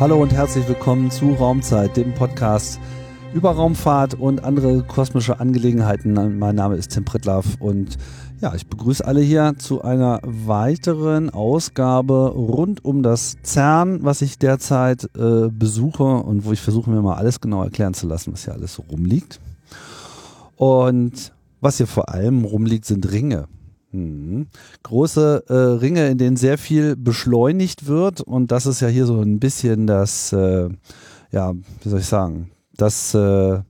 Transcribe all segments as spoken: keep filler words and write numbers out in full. Hallo und herzlich willkommen zu Raumzeit, dem Podcast über Raumfahrt und andere kosmische Angelegenheiten. Mein Name ist Tim Pritlap und ja, ich begrüße alle hier zu einer weiteren Ausgabe rund um das CERN, was ich derzeit äh, besuche und wo ich versuche, mir mal alles genau erklären zu lassen, was hier alles so rumliegt. Und was hier vor allem rumliegt, sind Ringe. Mhm. Große äh, Ringe, in denen sehr viel beschleunigt wird, und das ist ja hier so ein bisschen das, äh, ja, wie soll ich sagen, das äh,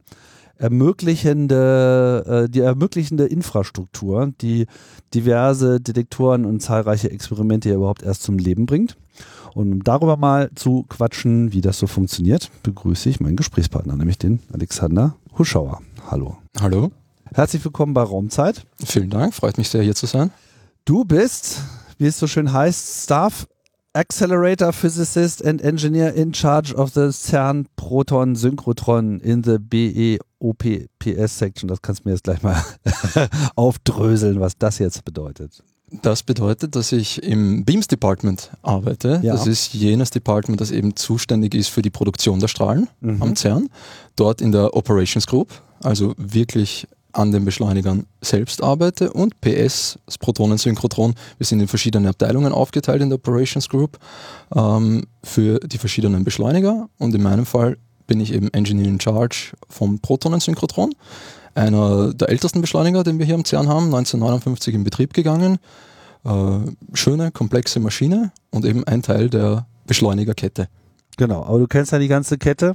ermöglichende, äh, die ermöglichende Infrastruktur, die diverse Detektoren und zahlreiche Experimente hier überhaupt erst zum Leben bringt. Und um darüber mal zu quatschen, wie das so funktioniert, begrüße ich meinen Gesprächspartner, nämlich den Alexander Huschauer. Hallo. Hallo. Herzlich willkommen bei Raumzeit. Vielen Dank, freut mich sehr, hier zu sein. Du bist, wie es so schön heißt, Staff Accelerator Physicist and Engineer in charge of the CERN Protonensynchrotron in the B E O P P S Section. Das kannst du mir jetzt gleich mal aufdröseln, was das jetzt bedeutet. Das bedeutet, dass ich im BEAMS Department arbeite. Ja. Das ist jenes Department, das eben zuständig ist für die Produktion der Strahlen mhm. am CERN. Dort in der Operations Group, also wirklich an den Beschleunigern selbst arbeite, und P S, das Protonensynchrotron. Wir sind in verschiedene Abteilungen aufgeteilt in der Operations Group ähm, für die verschiedenen Beschleuniger, und in meinem Fall bin ich eben Engineer in Charge vom Protonensynchrotron, einer der ältesten Beschleuniger, den wir hier am CERN haben, neunzehnhundertneunundfünfzig in Betrieb gegangen. Äh, schöne, komplexe Maschine und eben ein Teil der Beschleunigerkette. Genau, aber du kennst ja die ganze Kette.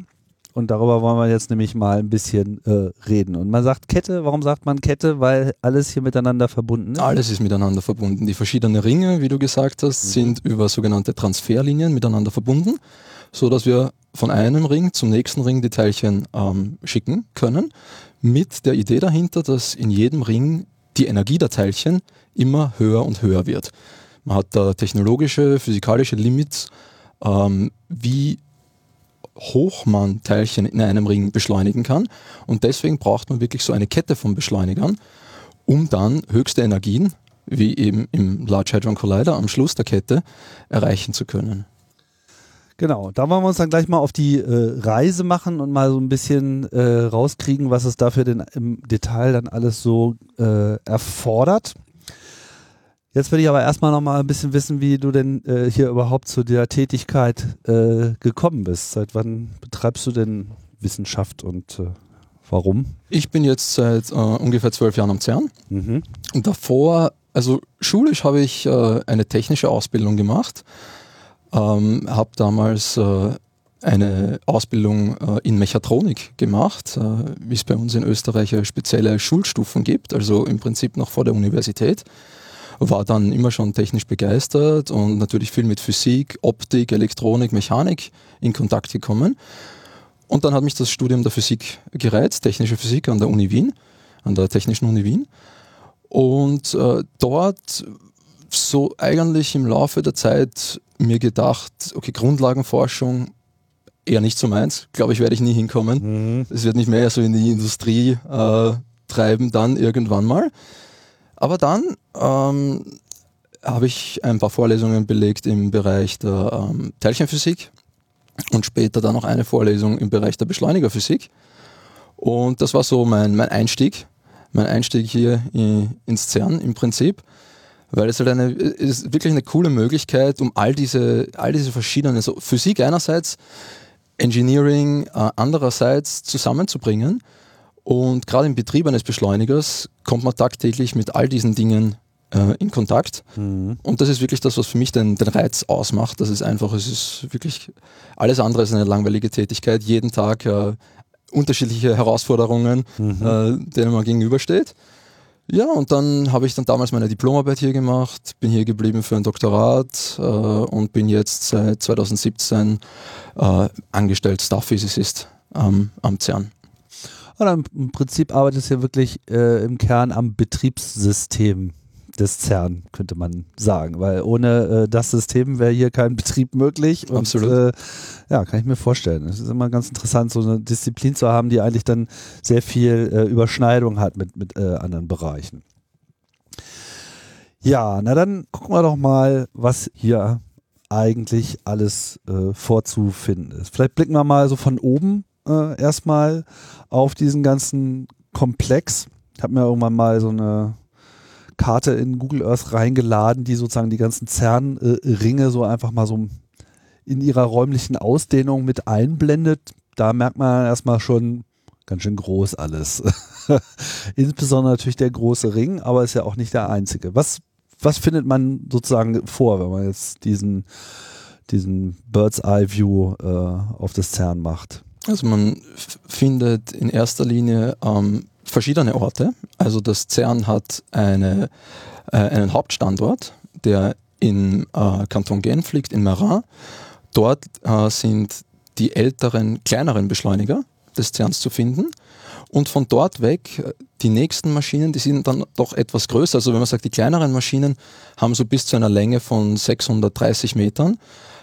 Und darüber wollen wir jetzt nämlich mal ein bisschen äh, reden. Und man sagt Kette, warum sagt man Kette? Weil alles hier miteinander verbunden ist. Alles ist miteinander verbunden. Die verschiedenen Ringe, wie du gesagt hast, mhm. sind über sogenannte Transferlinien miteinander verbunden, sodass wir von einem Ring zum nächsten Ring die Teilchen ähm, schicken können, mit der Idee dahinter, dass in jedem Ring die Energie der Teilchen immer höher und höher wird. Man hat da technologische, physikalische Limits, ähm, wie hoch man Teilchen in einem Ring beschleunigen kann, und deswegen braucht man wirklich so eine Kette von Beschleunigern, um dann höchste Energien, wie eben im Large Hadron Collider am Schluss der Kette, erreichen zu können. Genau, da wollen wir uns dann gleich mal auf die äh, Reise machen und mal so ein bisschen äh, rauskriegen, was es dafür denn im Detail dann alles so äh, erfordert. Jetzt will ich aber erstmal noch mal ein bisschen wissen, wie du denn äh, hier überhaupt zu der Tätigkeit äh, gekommen bist. Seit wann betreibst du denn Wissenschaft und äh, warum? Ich bin jetzt seit äh, ungefähr zwölf Jahren am CERN. Mhm. Und davor, also schulisch habe ich äh, eine technische Ausbildung gemacht. Ähm, habe damals äh, eine Ausbildung äh, in Mechatronik gemacht, äh, wie es bei uns in Österreich spezielle Schulstufen gibt, also im Prinzip noch vor der Universität. War dann immer schon technisch begeistert und natürlich viel mit Physik, Optik, Elektronik, Mechanik in Kontakt gekommen. Und dann hat mich das Studium der Physik gereizt, technische Physik an der Uni Wien, an der Technischen Uni Wien. Und äh, dort so eigentlich im Laufe der Zeit mir gedacht, okay, Grundlagenforschung eher nicht so meins, glaube ich, werde ich nie hinkommen. Mhm. Es wird mich mehr so in die Industrie äh, treiben, dann irgendwann mal. Aber dann ähm, habe ich ein paar Vorlesungen belegt im Bereich der ähm, Teilchenphysik und später dann noch eine Vorlesung im Bereich der Beschleunigerphysik. Und das war so mein, mein Einstieg, mein Einstieg hier in, ins CERN im Prinzip, weil es halt eine, ist wirklich eine coole Möglichkeit, um all diese, all diese verschiedenen, so Physik einerseits, Engineering äh, andererseits zusammenzubringen. Und gerade im Betrieb eines Beschleunigers kommt man tagtäglich mit all diesen Dingen äh, in Kontakt. Mhm. Und das ist wirklich das, was für mich den, den Reiz ausmacht. Das ist einfach, es ist wirklich, alles andere ist eine langweilige Tätigkeit. Jeden Tag äh, unterschiedliche Herausforderungen, mhm. äh, denen man gegenübersteht. Ja, und dann habe ich dann damals meine Diplomarbeit hier gemacht, bin hier geblieben für ein Doktorat äh, und bin jetzt seit zweitausendsiebzehn äh, angestellt Staff Physicist ähm, am CERN. Oder im Prinzip arbeitet es ja wirklich äh, im Kern am Betriebssystem des CERN, könnte man sagen, weil ohne äh, das System wäre hier kein Betrieb möglich. Und, absolut. Äh, ja, kann ich mir vorstellen. Es ist immer ganz interessant, so eine Disziplin zu haben, die eigentlich dann sehr viel äh, Überschneidung hat mit, mit äh, anderen Bereichen. Ja, na dann gucken wir doch mal, was hier eigentlich alles äh, vorzufinden ist. Vielleicht blicken wir mal so von oben äh, erstmal auf diesen ganzen Komplex. Ich habe mir irgendwann mal so eine Karte in Google Earth reingeladen, die sozusagen die ganzen CERN-Ringe so einfach mal so in ihrer räumlichen Ausdehnung mit einblendet. Da merkt man erstmal schon, ganz schön groß alles. Insbesondere natürlich der große Ring, aber ist ja auch nicht der einzige. Was, was findet man sozusagen vor, wenn man jetzt diesen, diesen Bird's-Eye-View äh, auf das CERN macht? Also man findet in erster Linie ähm, verschiedene Orte. Also das CERN hat eine, äh, einen Hauptstandort, der im äh, Kanton Genf liegt, in Marin. Dort äh, sind die älteren, kleineren Beschleuniger des CERNs zu finden, und von dort weg die nächsten Maschinen, die sind dann doch etwas größer. Also wenn man sagt, die kleineren Maschinen haben so bis zu einer Länge von sechshundertdreißig Metern,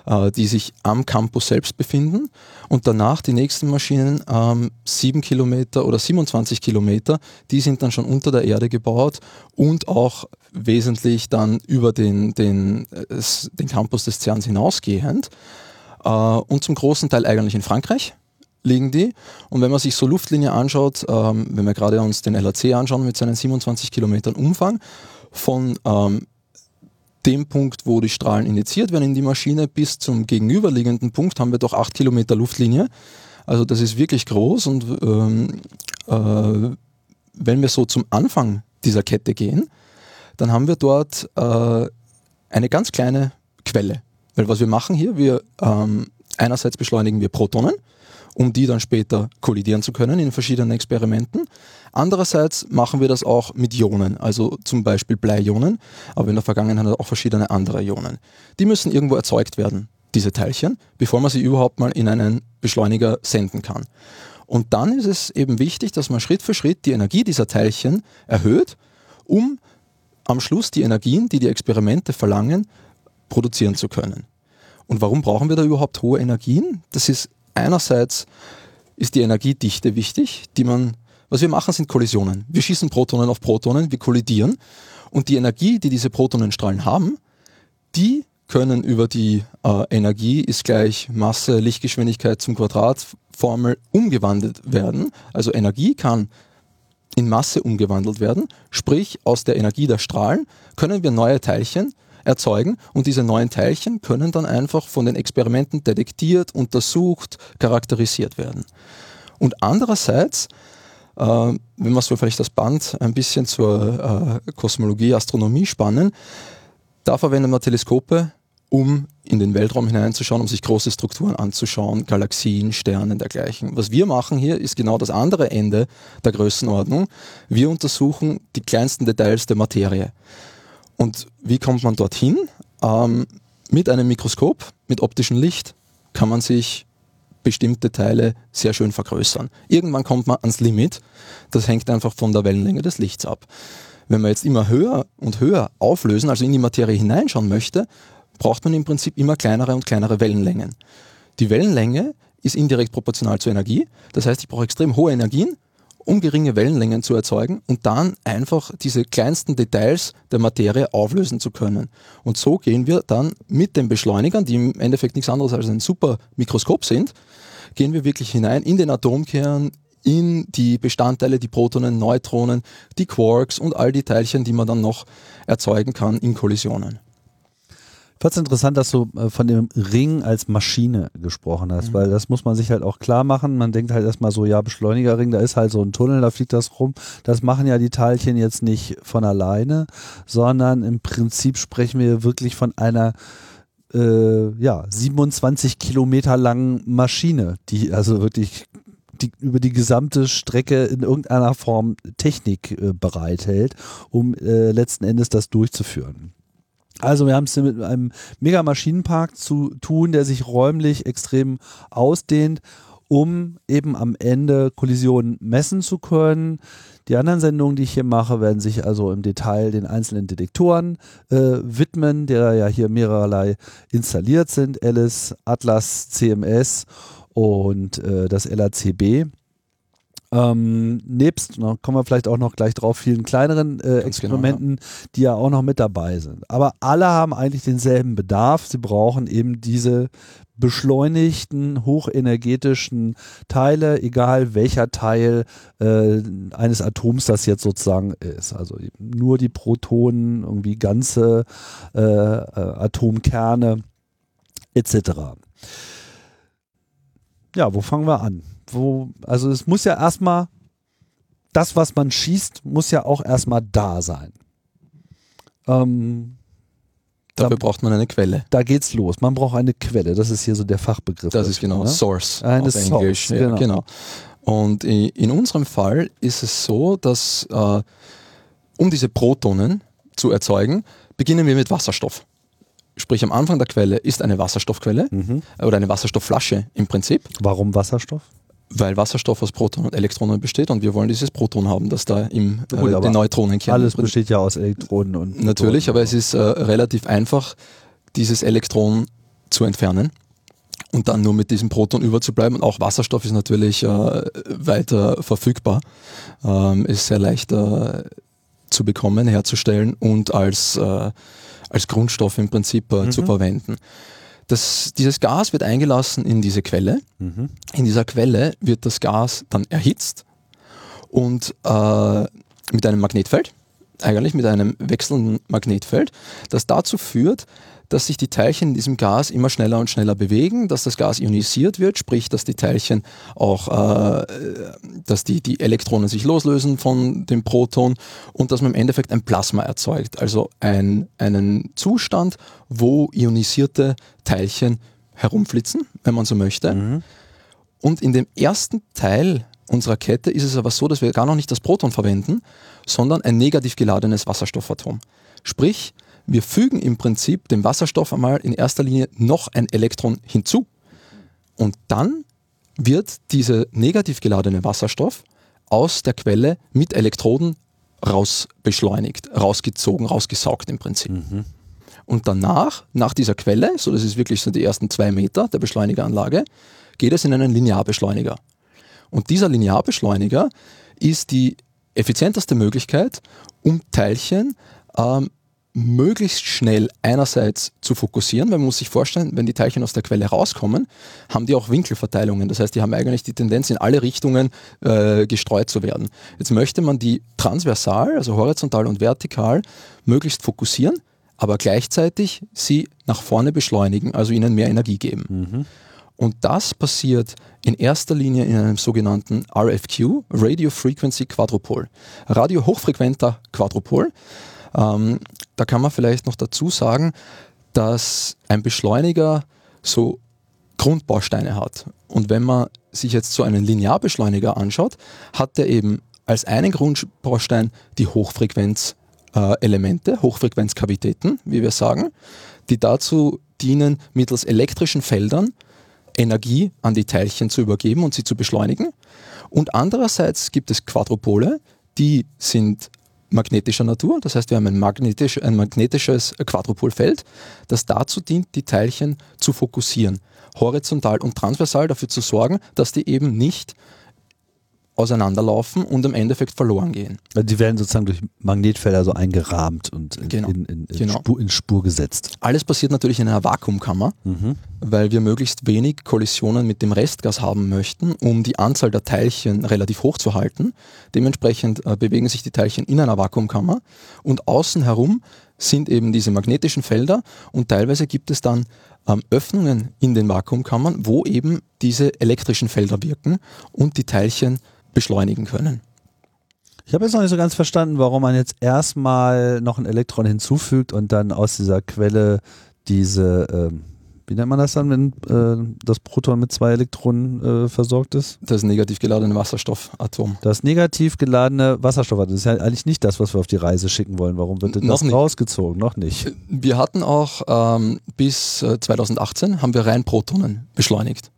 äh, die sich am Campus selbst befinden, und danach die nächsten Maschinen, ähm, sieben Kilometer oder siebenundzwanzig Kilometer, die sind dann schon unter der Erde gebaut und auch wesentlich dann über den, den, äh, den Campus des CERNs hinausgehend äh, und zum großen Teil eigentlich in Frankreich liegen die. Und wenn man sich so Luftlinie anschaut, ähm, wenn wir gerade uns den L H C anschauen mit seinen siebenundzwanzig Kilometern Umfang, von ähm, dem Punkt, wo die Strahlen injiziert werden in die Maschine, bis zum gegenüberliegenden Punkt haben wir doch acht Kilometer Luftlinie. Also das ist wirklich groß, und ähm, äh, wenn wir so zum Anfang dieser Kette gehen, dann haben wir dort äh, eine ganz kleine Quelle. Weil was wir machen hier, wir ähm, einerseits beschleunigen wir Protonen, um die dann später kollidieren zu können in verschiedenen Experimenten. Andererseits machen wir das auch mit Ionen, also zum Beispiel Bleionen, aber in der Vergangenheit auch verschiedene andere Ionen. Die müssen irgendwo erzeugt werden, diese Teilchen, bevor man sie überhaupt mal in einen Beschleuniger senden kann. Und dann ist es eben wichtig, dass man Schritt für Schritt die Energie dieser Teilchen erhöht, um am Schluss die Energien, die die Experimente verlangen, produzieren zu können. Und warum brauchen wir da überhaupt hohe Energien? Das ist Einerseits ist die Energiedichte wichtig, die man, was wir machen, sind Kollisionen. Wir schießen Protonen auf Protonen, wir kollidieren, und die Energie, die diese Protonenstrahlen haben, die können über die äh, Energie ist gleich Masse, Lichtgeschwindigkeit zum Quadrat Formel umgewandelt werden. Also Energie kann in Masse umgewandelt werden, sprich aus der Energie der Strahlen können wir neue Teilchen erzeugen, und diese neuen Teilchen können dann einfach von den Experimenten detektiert, untersucht, charakterisiert werden. Und andererseits, äh, wenn wir so vielleicht das Band ein bisschen zur äh, Kosmologie, Astronomie spannen, da verwenden wir Teleskope, um in den Weltraum hineinzuschauen, um sich große Strukturen anzuschauen, Galaxien, Sterne, dergleichen. Was wir machen hier, ist genau das andere Ende der Größenordnung. Wir untersuchen die kleinsten Details der Materie. Und wie kommt man dorthin? Ähm, mit einem Mikroskop, mit optischem Licht, kann man sich bestimmte Teile sehr schön vergrößern. Irgendwann kommt man ans Limit. Das hängt einfach von der Wellenlänge des Lichts ab. Wenn man jetzt immer höher und höher auflösen, also in die Materie hineinschauen möchte, braucht man im Prinzip immer kleinere und kleinere Wellenlängen. Die Wellenlänge ist indirekt proportional zur Energie. Das heißt, ich brauche extrem hohe Energien, um geringe Wellenlängen zu erzeugen und dann einfach diese kleinsten Details der Materie auflösen zu können. Und so gehen wir dann mit den Beschleunigern, die im Endeffekt nichts anderes als ein Supermikroskop sind, gehen wir wirklich hinein in den Atomkern, in die Bestandteile, die Protonen, Neutronen, die Quarks und all die Teilchen, die man dann noch erzeugen kann in Kollisionen. Ich fand es interessant, dass du von dem Ring als Maschine gesprochen hast, mhm. weil das muss man sich halt auch klar machen. Man denkt halt erstmal so, ja, Beschleunigerring, da ist halt so ein Tunnel, da fliegt das rum. Das machen ja die Teilchen jetzt nicht von alleine, sondern im Prinzip sprechen wir wirklich von einer äh, ja, siebenundzwanzig Kilometer langen Maschine, die also wirklich die, über die gesamte Strecke in irgendeiner Form Technik äh, bereithält, um äh, letzten Endes das durchzuführen. Also wir haben es mit einem Megamaschinenpark zu tun, der sich räumlich extrem ausdehnt, um eben am Ende Kollisionen messen zu können. Die anderen Sendungen, die ich hier mache, werden sich also im Detail den einzelnen Detektoren äh, widmen, der ja hier mehrerlei installiert sind. ALICE, ATLAS, C M S und äh, das L H C b. Ähm, nebst, da kommen wir vielleicht auch noch gleich drauf, vielen kleineren äh, Experimenten, genau, ja, die ja auch noch mit dabei sind. Aber alle haben eigentlich denselben Bedarf. Sie brauchen eben diese beschleunigten, hochenergetischen Teile, egal welcher Teil äh, eines Atoms das jetzt sozusagen ist. Also nur die Protonen, irgendwie ganze äh, Atomkerne et cetera. Ja, wo fangen wir an? Wo, also es muss ja erstmal, das, was man schießt, muss ja auch erstmal da sein. Ähm, Dafür da, braucht man eine Quelle. Da geht's los. Man braucht eine Quelle. Das ist hier so der Fachbegriff. Das ist genau, ne? Source eine auf Source, Englisch. Genau. Ja, genau. Und in, in unserem Fall ist es so, dass äh, um diese Protonen zu erzeugen, beginnen wir mit Wasserstoff. Sprich, am Anfang der Quelle ist eine Wasserstoffquelle, mhm, oder eine Wasserstoffflasche im Prinzip. Warum Wasserstoff? Weil Wasserstoff aus Protonen und Elektronen besteht und wir wollen dieses Proton haben, das da im äh, Gut, den Neutronenkern. Alles besteht ja aus Elektronen und Protonen. Natürlich, aber es ist äh, relativ einfach, dieses Elektron zu entfernen und dann nur mit diesem Proton überzubleiben. Und auch Wasserstoff ist natürlich äh, weiter verfügbar, ähm, ist sehr leicht äh, zu bekommen, herzustellen und als äh, als Grundstoff im Prinzip äh, mhm. zu verwenden. Das, dieses Gas wird eingelassen in diese Quelle. Mhm. In dieser Quelle wird das Gas dann erhitzt und äh, mit einem Magnetfeld, eigentlich mit einem wechselnden Magnetfeld, das dazu führt, dass sich die Teilchen in diesem Gas immer schneller und schneller bewegen, dass das Gas ionisiert wird, sprich, dass die Teilchen auch, äh, dass die, die Elektronen sich loslösen von dem Proton und dass man im Endeffekt ein Plasma erzeugt, also ein, einen Zustand, wo ionisierte Teilchen herumflitzen, wenn man so möchte. Mhm. Und in dem ersten Teil unserer Kette ist es aber so, dass wir gar noch nicht das Proton verwenden, sondern ein negativ geladenes Wasserstoffatom. Sprich, wir fügen im Prinzip dem Wasserstoff einmal in erster Linie noch ein Elektron hinzu. Und dann wird dieser negativ geladene Wasserstoff aus der Quelle mit Elektroden raus beschleunigt, rausgezogen, rausgesaugt im Prinzip. Mhm. Und danach, nach dieser Quelle, so das ist wirklich so die ersten zwei Meter der Beschleunigeranlage, geht es in einen Linearbeschleuniger. Und dieser Linearbeschleuniger ist die effizienteste Möglichkeit, um Teilchen ähm, möglichst schnell einerseits zu fokussieren, weil man muss sich vorstellen, wenn die Teilchen aus der Quelle rauskommen, haben die auch Winkelverteilungen. Das heißt, die haben eigentlich die Tendenz, in alle Richtungen äh, gestreut zu werden. Jetzt möchte man die transversal, also horizontal und vertikal, möglichst fokussieren, aber gleichzeitig sie nach vorne beschleunigen, also ihnen mehr Energie geben. Mhm. Und das passiert in erster Linie in einem sogenannten R F Q, Radio Frequency Quadrupol. Radio hochfrequenter Quadrupol. Ähm, da kann man vielleicht noch dazu sagen, dass ein Beschleuniger so Grundbausteine hat. Und wenn man sich jetzt so einen Linearbeschleuniger anschaut, hat der eben als einen Grundbaustein die Hochfrequenzelemente, äh, Hochfrequenzkavitäten, wie wir sagen, die dazu dienen, mittels elektrischen Feldern Energie an die Teilchen zu übergeben und sie zu beschleunigen. Und andererseits gibt es Quadrupole, die sind magnetischer Natur, das heißt, wir haben ein, magnetisch, ein magnetisches Quadrupolfeld, das dazu dient, die Teilchen zu fokussieren, horizontal und transversal dafür zu sorgen, dass die eben nicht auseinanderlaufen und im Endeffekt verloren gehen. Die werden sozusagen durch Magnetfelder so eingerahmt und in, genau. in, in, in, genau. Spur, in Spur gesetzt. Alles passiert natürlich in einer Vakuumkammer, mhm. weil wir möglichst wenig Kollisionen mit dem Restgas haben möchten, um die Anzahl der Teilchen relativ hoch zu halten. Dementsprechend äh, bewegen sich die Teilchen in einer Vakuumkammer und außen herum sind eben diese magnetischen Felder und teilweise gibt es dann ähm, Öffnungen in den Vakuumkammern, wo eben diese elektrischen Felder wirken und die Teilchen beschleunigen können. Ich habe jetzt noch nicht so ganz verstanden, warum man jetzt erstmal noch ein Elektron hinzufügt und dann aus dieser Quelle diese, äh, wie nennt man das dann, wenn äh, das Proton mit zwei Elektronen äh, versorgt ist? Das negativ geladene Wasserstoffatom. Das negativ geladene Wasserstoffatom. Das ist ja eigentlich nicht das, was wir auf die Reise schicken wollen. Warum wird denn das rausgezogen? Noch nicht. Wir hatten auch ähm, bis zweitausendachtzehn haben wir rein Protonen beschleunigt.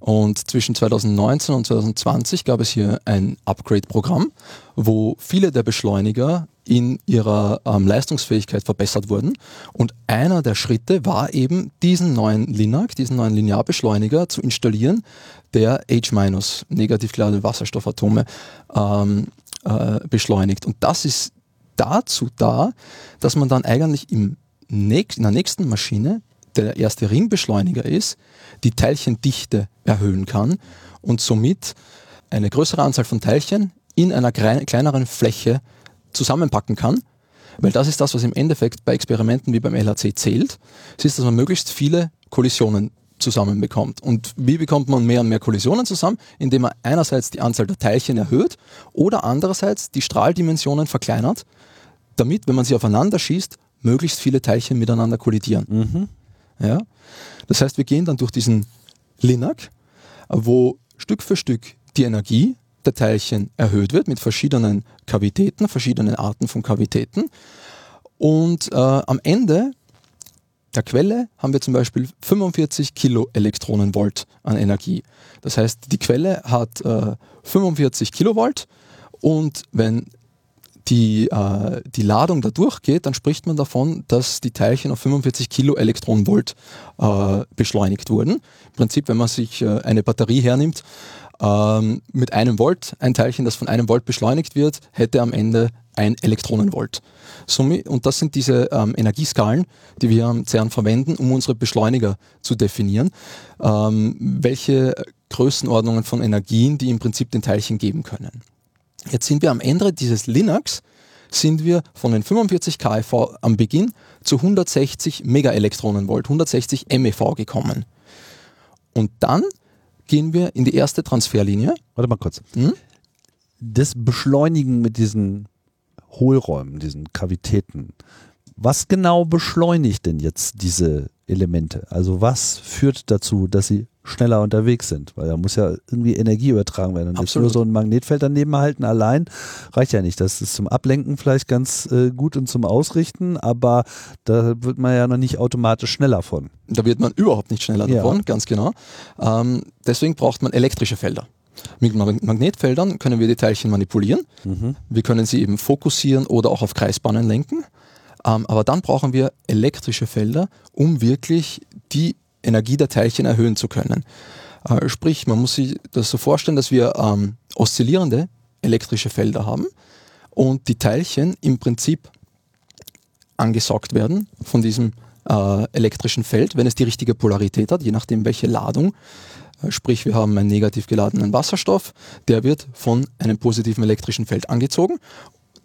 Und zwischen zweitausendneunzehn und zweitausendzwanzig gab es hier ein Upgrade-Programm, wo viele der Beschleuniger in ihrer ähm, Leistungsfähigkeit verbessert wurden. Und einer der Schritte war eben, diesen neuen Linac, diesen neuen Linearbeschleuniger zu installieren, der H-, negativ geladene Wasserstoffatome, ähm, äh, beschleunigt. Und das ist dazu da, dass man dann eigentlich im nächst, in der nächsten Maschine, der erste Ringbeschleuniger ist, die Teilchendichte erhöhen kann und somit eine größere Anzahl von Teilchen in einer kleineren Fläche zusammenpacken kann, weil das ist das, was im Endeffekt bei Experimenten wie beim L H C zählt. Es ist, dass man möglichst viele Kollisionen zusammenbekommt. Und wie bekommt man mehr und mehr Kollisionen zusammen? Indem man einerseits die Anzahl der Teilchen erhöht oder andererseits die Strahldimensionen verkleinert, damit, wenn man sie aufeinander schießt, möglichst viele Teilchen miteinander kollidieren. Mhm. Ja? Das heißt, wir gehen dann durch diesen Linac, wo Stück für Stück die Energie der Teilchen erhöht wird mit verschiedenen Kavitäten, verschiedenen Arten von Kavitäten. Und äh, am Ende der Quelle haben wir zum Beispiel fünfundvierzig Kiloelektronenvolt an Energie. Das heißt, die Quelle hat äh, fünfundvierzig Kilovolt, und wenn die, äh, die Ladung da durchgeht, dann spricht man davon, dass die Teilchen auf fünfundvierzig Kiloelektronenvolt äh, beschleunigt wurden. Im Prinzip, wenn man sich äh, eine Batterie hernimmt, Ähm, mit einem Volt, ein Teilchen, das von einem Volt beschleunigt wird, hätte am Ende ein Elektronenvolt. Und das sind diese ähm, Energieskalen, die wir am CERN verwenden, um unsere Beschleuniger zu definieren, ähm, welche Größenordnungen von Energien die im Prinzip den Teilchen geben können. Jetzt sind wir am Ende dieses Linacs, sind wir von den fünfundvierzig keV am Beginn zu hundertsechzig Megaelektronenvolt, hundertsechzig MeV gekommen. Und dann gehen wir in die erste Transferlinie. Warte mal kurz. Hm? Das Beschleunigen mit diesen Hohlräumen, diesen Kavitäten. Was genau beschleunigt denn jetzt diese Elemente? Also was führt dazu, dass sie schneller unterwegs sind? Weil da muss ja irgendwie Energie übertragen werden. Und jetzt nur so ein Magnetfeld daneben halten allein reicht ja nicht. Das ist zum Ablenken vielleicht ganz äh, gut und zum Ausrichten, aber da wird man ja noch nicht automatisch schneller von. Da wird man überhaupt nicht schneller ja. davon, ganz genau. Ähm, deswegen braucht man elektrische Felder. Mit Magnetfeldern können wir die Teilchen manipulieren. Mhm. Wir können sie eben fokussieren oder auch auf Kreisbahnen lenken. Ähm, aber dann brauchen wir elektrische Felder, um wirklich die Energie der Teilchen erhöhen zu können. Äh, sprich, man muss sich das so vorstellen, dass wir ähm, oszillierende elektrische Felder haben und die Teilchen im Prinzip angesaugt werden von diesem äh, elektrischen Feld, wenn es die richtige Polarität hat, je nachdem welche Ladung. Äh, sprich, wir haben einen negativ geladenen Wasserstoff, der wird von einem positiven elektrischen Feld angezogen.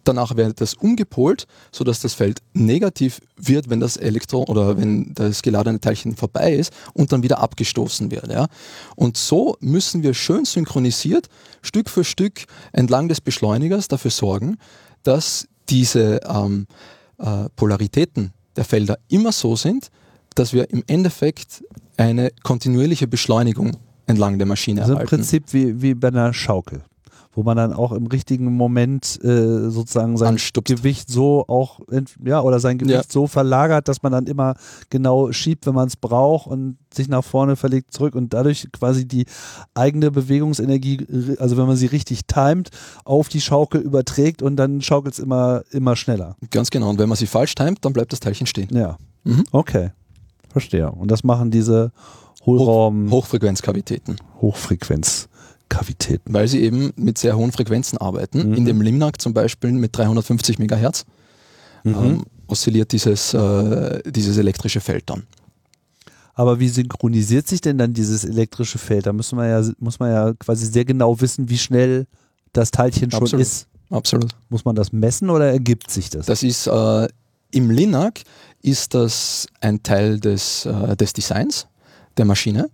Danach wird das umgepolt, sodass das Feld negativ wird, wenn das Elektron oder wenn das geladene Teilchen vorbei ist und dann wieder abgestoßen wird. Ja. Und so müssen wir schön synchronisiert Stück für Stück entlang des Beschleunigers dafür sorgen, dass diese ähm, äh, Polaritäten der Felder immer so sind, dass wir im Endeffekt eine kontinuierliche Beschleunigung entlang der Maschine also erhalten. Also im Prinzip wie, wie bei einer Schaukel, wo man dann auch im richtigen Moment äh, sozusagen sein Anstupst. Gewicht so auch, ja, oder sein Gewicht ja. so verlagert, dass man dann immer genau schiebt, wenn man es braucht und sich nach vorne verlegt zurück und dadurch quasi die eigene Bewegungsenergie, also wenn man sie richtig timet, auf die Schaukel überträgt und dann schaukelt es immer, immer schneller. Ganz genau. Und wenn man sie falsch timet, dann bleibt das Teilchen stehen. Ja. Mhm. Okay. Verstehe. Und das machen diese Hohlraum... Hoch- Hochfrequenzkavitäten. Hochfrequenz. Kavitäten. Weil sie eben mit sehr hohen Frequenzen arbeiten. Mhm. In dem Linac zum Beispiel mit dreihundertfünfzig Megahertz mhm. ähm, oszilliert dieses, äh, dieses elektrische Feld dann. Aber wie synchronisiert sich denn dann dieses elektrische Feld? Da muss man ja, muss man ja quasi sehr genau wissen, wie schnell das Teilchen schon Absolut. Ist. Absolut. Muss man das messen oder ergibt sich das? Das ist äh, im Linac ist das ein Teil des, äh, des Designs der Maschine.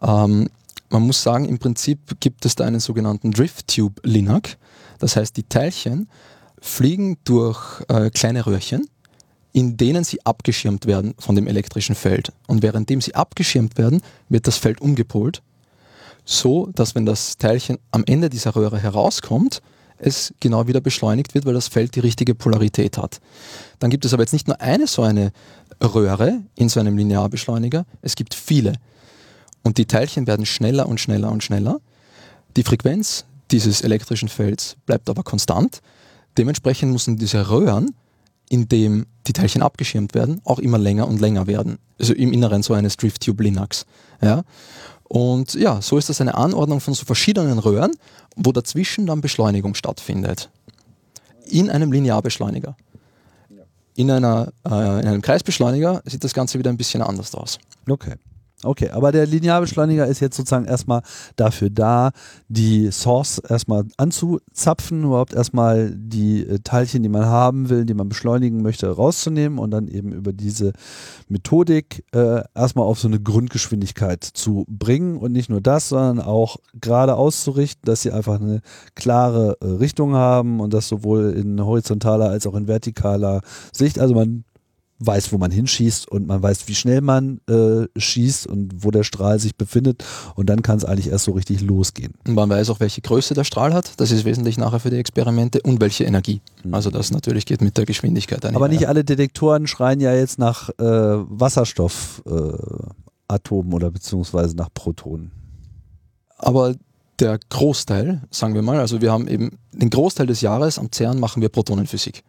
Mhm. Ähm, Man muss sagen, im Prinzip gibt es da einen sogenannten Drift-Tube-Linac. Das heißt, die Teilchen fliegen durch äh, kleine Röhrchen, in denen sie abgeschirmt werden von dem elektrischen Feld. Und währenddem sie abgeschirmt werden, wird das Feld umgepolt, so dass, wenn das Teilchen am Ende dieser Röhre herauskommt, es genau wieder beschleunigt wird, weil das Feld die richtige Polarität hat. Dann gibt es aber jetzt nicht nur eine so eine Röhre in so einem Linearbeschleuniger, es gibt viele. Und die Teilchen werden schneller und schneller und schneller. Die Frequenz dieses elektrischen Felds bleibt aber konstant. Dementsprechend müssen diese Röhren, in dem die Teilchen abgeschirmt werden, auch immer länger und länger werden. Also im Inneren so eines Drift-Tube-Linacs. Ja? Und ja, so ist das eine Anordnung von so verschiedenen Röhren, wo dazwischen dann Beschleunigung stattfindet. In einem Linearbeschleuniger. In, einer, äh, in einem Kreisbeschleuniger sieht das Ganze wieder ein bisschen anders aus. Okay. Okay, aber der Linearbeschleuniger ist jetzt sozusagen erstmal dafür da, die Source erstmal anzuzapfen, überhaupt erstmal die Teilchen, die man haben will, die man beschleunigen möchte, rauszunehmen und dann eben über diese Methodik äh, erstmal auf so eine Grundgeschwindigkeit zu bringen und nicht nur das, sondern auch gerade auszurichten, dass sie einfach eine klare äh, Richtung haben und das sowohl in horizontaler als auch in vertikaler Sicht, also man weiß, wo man hinschießt und man weiß, wie schnell man äh, schießt und wo der Strahl sich befindet und dann kann es eigentlich erst so richtig losgehen. Und man weiß auch, welche Größe der Strahl hat, das ist wesentlich nachher für die Experimente und welche Energie. Also das natürlich geht mit der Geschwindigkeit einher. Aber nicht alle Detektoren schreien ja jetzt nach äh, Wasserstoffatomen äh, oder beziehungsweise nach Protonen. Aber der Großteil, sagen wir mal, also wir haben eben den Großteil des Jahres am CERN machen wir Protonenphysik.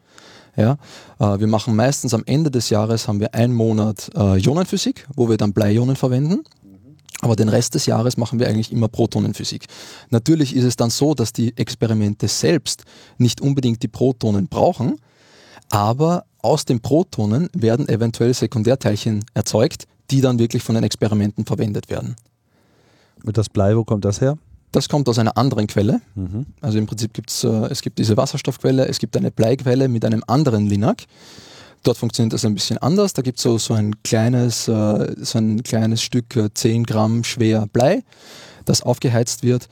Ja, äh, wir machen meistens am Ende des Jahres haben wir einen Monat äh, Ionenphysik, wo wir dann Bleionen verwenden, aber den Rest des Jahres machen wir eigentlich immer Protonenphysik. Natürlich ist es dann so, dass die Experimente selbst nicht unbedingt die Protonen brauchen, aber aus den Protonen werden eventuell Sekundärteilchen erzeugt, die dann wirklich von den Experimenten verwendet werden. Und das Blei, wo kommt das her? Das kommt aus einer anderen Quelle. Mhm. Also im Prinzip gibt's, äh, es gibt es diese Wasserstoffquelle, es gibt eine Bleiquelle mit einem anderen Linac. Dort funktioniert das ein bisschen anders. Da gibt es so, so, äh, so ein kleines Stück äh, zehn Gramm schwer Blei, das aufgeheizt wird,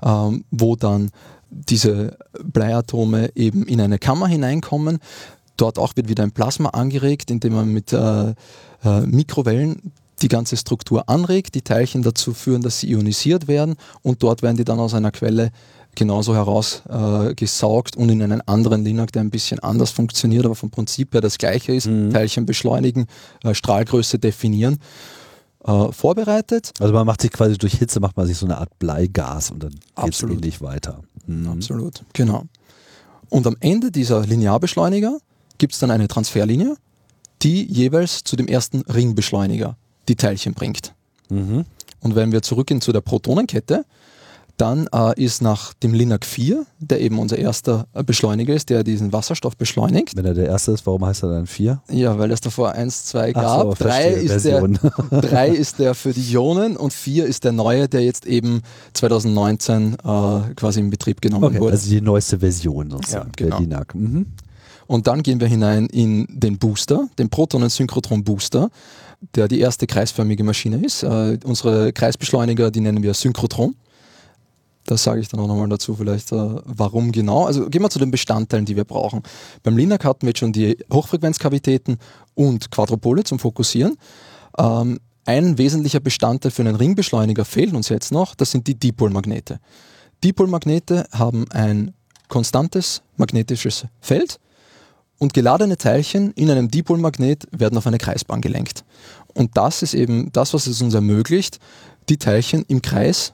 ähm, wo dann diese Bleiatome eben in eine Kammer hineinkommen. Dort auch wird wieder ein Plasma angeregt, indem man mit äh, äh, Mikrowellen die ganze Struktur anregt, die Teilchen dazu führen, dass sie ionisiert werden und dort werden die dann aus einer Quelle genauso herausgesaugt äh, und in einen anderen Linac, der ein bisschen anders funktioniert, aber vom Prinzip her das gleiche ist, mhm. Teilchen beschleunigen, äh, Strahlgröße definieren, äh, vorbereitet. Also man macht sich quasi durch Hitze, macht man sich so eine Art Bleigas und dann geht es ähnlich weiter. Mhm. Absolut, genau. Und am Ende dieser Linearbeschleuniger gibt es dann eine Transferlinie, die jeweils zu dem ersten Ringbeschleuniger die Teilchen bringt. Mhm. Und wenn wir zurückgehen zu der Protonenkette, dann äh, ist nach dem Linac vier, der eben unser erster Beschleuniger ist, der diesen Wasserstoff beschleunigt. Wenn er der erste ist, warum heißt er dann vier? Ja, weil es davor eins, zwei gab. drei ist, ist der für die Ionen und vier ist der neue, der jetzt eben zweitausendneunzehn äh, quasi in Betrieb genommen okay, wurde. Also die neueste Version sozusagen, ja, genau. Der Linac. Mhm. Und dann gehen wir hinein in den Booster, den Protonensynchrotron Booster, der die erste kreisförmige Maschine ist. Äh, unsere Kreisbeschleuniger, die nennen wir Synchrotron. Das sage ich dann auch nochmal dazu vielleicht, äh, warum genau. Also gehen wir zu den Bestandteilen, die wir brauchen. Beim Linac hatten wir jetzt schon die Hochfrequenzkavitäten und Quadrupole zum Fokussieren. Ähm, ein wesentlicher Bestandteil für einen Ringbeschleuniger fehlt uns jetzt noch, das sind die Dipolmagnete. Dipolmagnete haben ein konstantes magnetisches Feld. Und geladene Teilchen in einem Dipolmagnet werden auf eine Kreisbahn gelenkt. Und das ist eben das, was es uns ermöglicht, die Teilchen im Kreis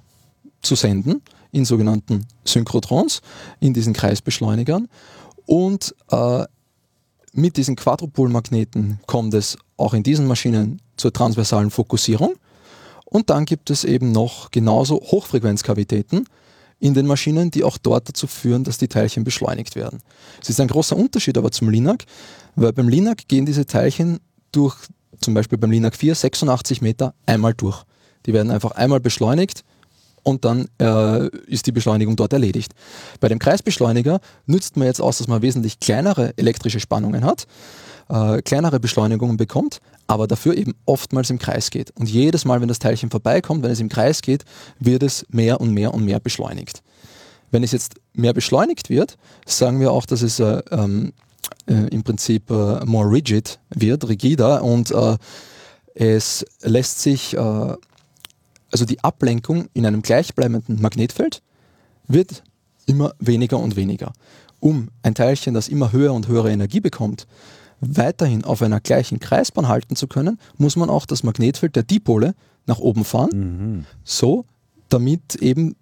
zu senden, in sogenannten Synchrotrons, in diesen Kreisbeschleunigern. Und äh, mit diesen Quadrupolmagneten kommt es auch in diesen Maschinen zur transversalen Fokussierung. Und dann gibt es eben noch genauso Hochfrequenzkavitäten in den Maschinen, die auch dort dazu führen, dass die Teilchen beschleunigt werden. Es ist ein großer Unterschied aber zum Linac, weil beim Linac gehen diese Teilchen durch, zum Beispiel beim Linac vier, sechsundachtzig Meter einmal durch. Die werden einfach einmal beschleunigt und dann äh, ist die Beschleunigung dort erledigt. Bei dem Kreisbeschleuniger nützt man jetzt aus, dass man wesentlich kleinere elektrische Spannungen hat, äh, kleinere Beschleunigungen bekommt, aber dafür eben oftmals im Kreis geht. Und jedes Mal, wenn das Teilchen vorbeikommt, wenn es im Kreis geht, wird es mehr und mehr und mehr beschleunigt. Wenn es jetzt mehr beschleunigt wird, sagen wir auch, dass es äh, äh, im Prinzip äh, more rigid wird, rigider, und äh, es lässt sich, äh, also die Ablenkung in einem gleichbleibenden Magnetfeld wird immer weniger und weniger. Um ein Teilchen, das immer höher und höhere Energie bekommt, weiterhin auf einer gleichen Kreisbahn halten zu können, muss man auch das Magnetfeld der Dipole nach oben fahren, mhm. so damit eben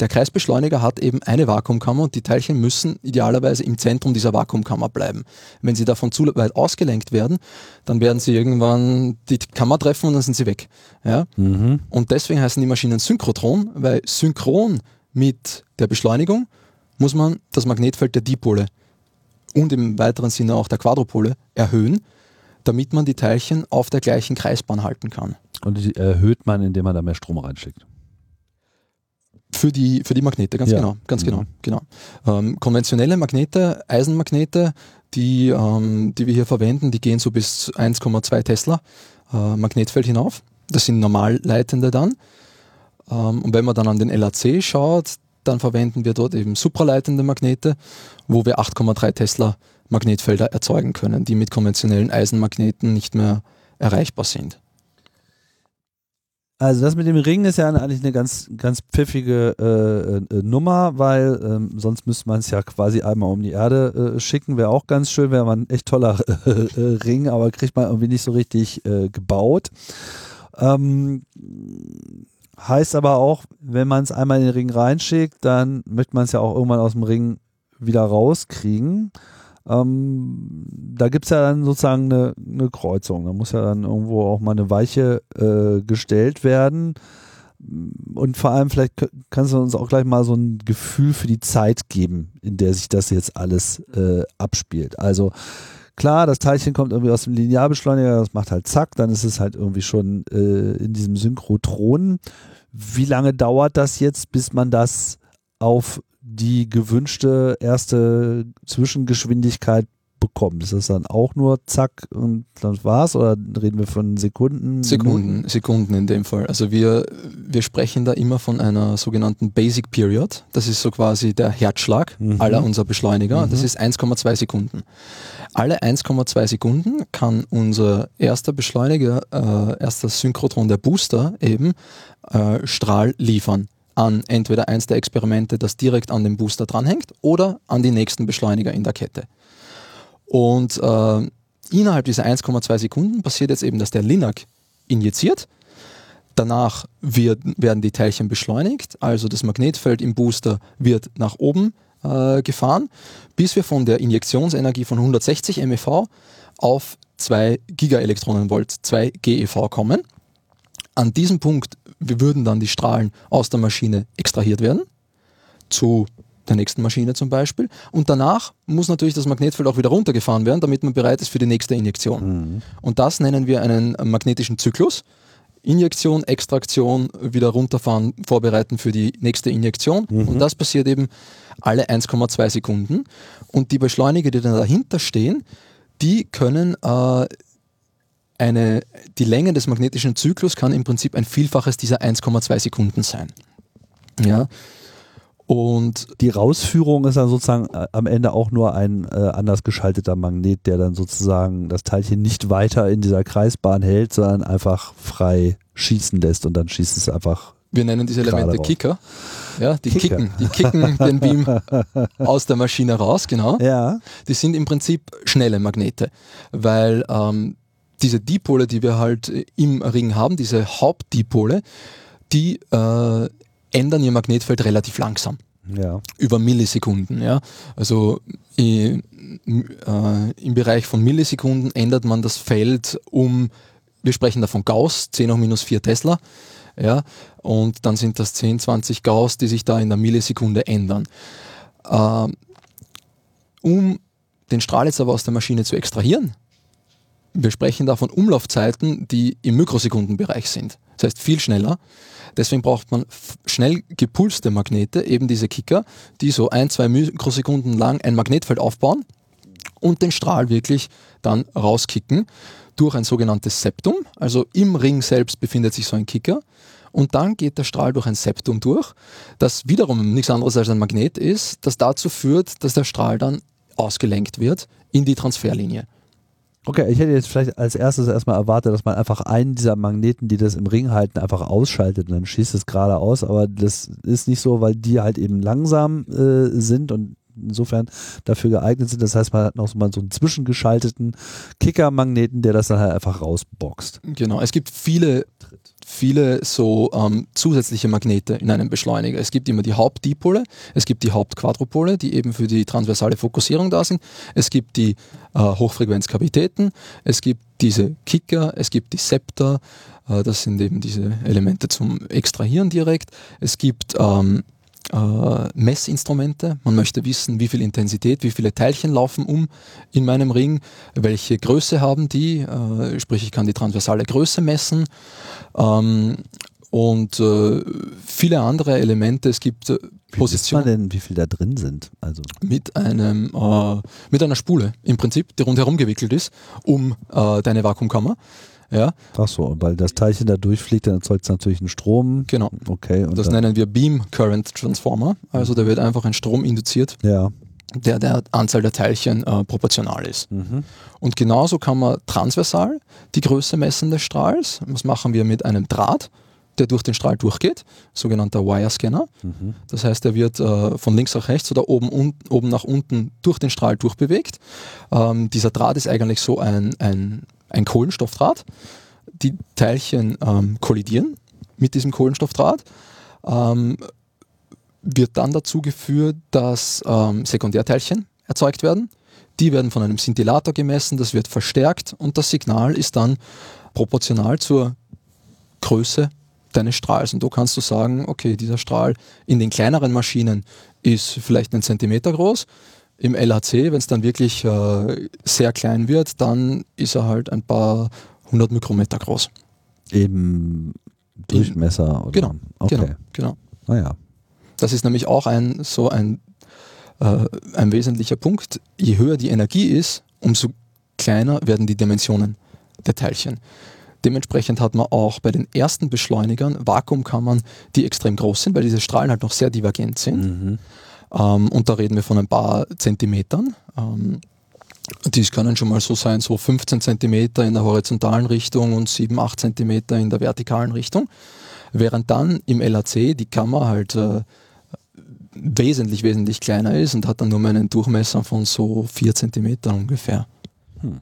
Der Kreisbeschleuniger hat eben eine Vakuumkammer und die Teilchen müssen idealerweise im Zentrum dieser Vakuumkammer bleiben. Wenn sie davon zu weit ausgelenkt werden, dann werden sie irgendwann die Kammer treffen und dann sind sie weg. Ja? Mhm. Und deswegen heißen die Maschinen Synchrotron, weil synchron mit der Beschleunigung muss man das Magnetfeld der Dipole und im weiteren Sinne auch der Quadrupole erhöhen, damit man die Teilchen auf der gleichen Kreisbahn halten kann. Und die erhöht man, indem man da mehr Strom reinschickt? Für die, für die Magnete, ganz ja. genau. ganz mhm. genau, genau. Ähm, konventionelle Magnete, Eisenmagnete, die, ähm, die wir hier verwenden, die gehen so bis eins Komma zwei Tesla äh, Magnetfeld hinauf. Das sind Normalleitende dann. Ähm, und wenn man dann an den L H C schaut, dann verwenden wir dort eben supraleitende Magnete, wo wir acht Komma drei Tesla Magnetfelder erzeugen können, die mit konventionellen Eisenmagneten nicht mehr erreichbar sind. Also das mit dem Ring ist ja eigentlich eine ganz, ganz pfiffige äh, äh, Nummer, weil ähm, sonst müsste man es ja quasi einmal um die Erde äh, schicken. Wäre auch ganz schön, wäre man ein echt toller äh, äh, Ring, aber kriegt man irgendwie nicht so richtig äh, gebaut. Ähm, heißt aber auch, wenn man es einmal in den Ring reinschickt, dann möchte man es ja auch irgendwann aus dem Ring wieder rauskriegen. Ähm, da gibt es ja dann sozusagen eine, eine Kreuzung. Da muss ja dann irgendwo auch mal eine Weiche äh, gestellt werden. Und vor allem, vielleicht kannst du uns auch gleich mal so ein Gefühl für die Zeit geben, in der sich das jetzt alles äh, abspielt. Also klar, das Teilchen kommt irgendwie aus dem Linearbeschleuniger, das macht halt zack, dann ist es halt irgendwie schon äh, in diesem Synchrotron. Wie lange dauert das jetzt, bis man das auf die gewünschte erste Zwischengeschwindigkeit bekommt? Ist das dann auch nur zack und dann war's? Oder reden wir von Sekunden? Sekunden, Sekunden in dem Fall. Also wir, wir sprechen da immer von einer sogenannten Basic Period. Das ist so quasi der Herzschlag mhm. aller unserer Beschleuniger. Mhm. Das ist eins Komma zwei Sekunden. Alle eins Komma zwei Sekunden kann unser erster Beschleuniger, äh, erster Synchrotron, der Booster eben, äh, Strahl liefern. An entweder eins der Experimente, das direkt an den Booster dranhängt, oder an die nächsten Beschleuniger in der Kette. Und äh, innerhalb dieser eins Komma zwei Sekunden passiert jetzt eben, dass der Linac injiziert. Danach wird, werden die Teilchen beschleunigt, also das Magnetfeld im Booster wird nach oben äh, gefahren, bis wir von der Injektionsenergie von hundertsechzig MeV auf zwei Gigaelektronenvolt, zwei GeV kommen. An diesem Punkt wir würden dann die Strahlen aus der Maschine extrahiert werden, zu der nächsten Maschine zum Beispiel. Und danach muss natürlich das Magnetfeld auch wieder runtergefahren werden, damit man bereit ist für die nächste Injektion. Mhm. Und das nennen wir einen magnetischen Zyklus. Injektion, Extraktion, wieder runterfahren, vorbereiten für die nächste Injektion. Mhm. Und das passiert eben alle eins Komma zwei Sekunden. Und die Beschleuniger, die dann dahinter stehen, die können... Äh, Eine, die Länge des magnetischen Zyklus kann im Prinzip ein Vielfaches dieser eins Komma zwei Sekunden sein. Ja. Und die Rausführung ist dann sozusagen am Ende auch nur ein äh, anders geschalteter Magnet, der dann sozusagen das Teilchen nicht weiter in dieser Kreisbahn hält, sondern einfach frei schießen lässt und dann schießt es einfach. Wir nennen diese Elemente Kicker. Ja, die Kicker. kicken, die kicken den Beam aus der Maschine raus, genau. Ja. Die sind im Prinzip schnelle Magnete, weil ähm, diese Dipole, die wir halt im Ring haben, diese Hauptdipole, die äh, ändern ihr Magnetfeld relativ langsam. Ja. Über Millisekunden. Ja? Also äh, äh, im Bereich von Millisekunden ändert man das Feld um, wir sprechen da von Gauss, zehn hoch minus vier Tesla. Ja? Und dann sind das zehn, zwanzig Gauss, die sich da in der Millisekunde ändern. Äh, um den Strahl jetzt aber aus der Maschine zu extrahieren, wir sprechen da von Umlaufzeiten, die im Mikrosekundenbereich sind. Das heißt viel schneller. Deswegen braucht man schnell gepulste Magnete, eben diese Kicker, die so ein, zwei Mikrosekunden lang ein Magnetfeld aufbauen und den Strahl wirklich dann rauskicken durch ein sogenanntes Septum. Also im Ring selbst befindet sich so ein Kicker und dann geht der Strahl durch ein Septum durch, das wiederum nichts anderes als ein Magnet ist, das dazu führt, dass der Strahl dann ausgelenkt wird in die Transferlinie. Okay, ich hätte jetzt vielleicht als erstes erstmal erwartet, dass man einfach einen dieser Magneten, die das im Ring halten, einfach ausschaltet und dann schießt es geradeaus, aber das ist nicht so, weil die halt eben langsam äh, sind und insofern dafür geeignet sind. Das heißt, man hat noch so mal so einen zwischengeschalteten Kicker-Magneten, der das dann halt einfach rausboxt. Genau, es gibt viele, viele so ähm, zusätzliche Magnete in einem Beschleuniger. Es gibt immer die Hauptdipole, es gibt die Hauptquadrupole, die eben für die transversale Fokussierung da sind. Es gibt die äh, Hochfrequenzkavitäten, es gibt diese Kicker, es gibt die Septa, äh, das sind eben diese Elemente zum Extrahieren direkt. Es gibt ähm, äh, Messinstrumente, man möchte wissen, wie viel Intensität, wie viele Teilchen laufen um in meinem Ring, welche Größe haben die, äh, sprich ich kann die transversale Größe messen ähm, und äh, viele andere Elemente. Es gibt äh, Position. Wie sieht man denn, wie viel da drin sind? Also mit einem äh, mit einer Spule im Prinzip, die rundherum gewickelt ist um äh, deine Vakuumkammer. Ja. Ach so, weil das Teilchen da durchfliegt, dann erzeugt es natürlich einen Strom. Genau. Okay. Und das nennen wir Beam Current Transformer. Also da wird einfach ein Strom induziert, ja, der der Anzahl der Teilchen äh, proportional ist. Mhm. Und genauso kann man transversal die Größe messen des Strahls. Das machen wir mit einem Draht, der durch den Strahl durchgeht, sogenannter Wire-Scanner. Mhm. Das heißt, er wird äh, von links nach rechts oder oben, un- oben nach unten durch den Strahl durchbewegt. Ähm, dieser Draht ist eigentlich so ein, ein, ein Kohlenstoffdraht. Die Teilchen ähm, kollidieren mit diesem Kohlenstoffdraht. Ähm, wird dann dazu geführt, dass ähm, Sekundärteilchen erzeugt werden. Die werden von einem Szintillator gemessen, das wird verstärkt und das Signal ist dann proportional zur Größe deines Strahls. Und da kannst du sagen, okay, dieser Strahl in den kleineren Maschinen ist vielleicht einen Zentimeter groß. Im L H C, wenn es dann wirklich äh, sehr klein wird, dann ist er halt ein paar hundert Mikrometer groß. Eben Durchmesser? Oder? Genau, okay. genau, genau. Ah, ja. Das ist nämlich auch ein, so ein, äh, ein wesentlicher Punkt. Je höher die Energie ist, umso kleiner werden die Dimensionen der Teilchen. Dementsprechend hat man auch bei den ersten Beschleunigern Vakuumkammern, die extrem groß sind, weil diese Strahlen halt noch sehr divergent sind. Mhm. Ähm, und da reden wir von ein paar Zentimetern. Ähm, die können schon mal so sein, so fünfzehn Zentimeter in der horizontalen Richtung und sieben, acht Zentimeter in der vertikalen Richtung. Während dann im L H C die Kammer halt äh, wesentlich, wesentlich kleiner ist und hat dann nur mal einen Durchmesser von so vier Zentimetern ungefähr. Hm.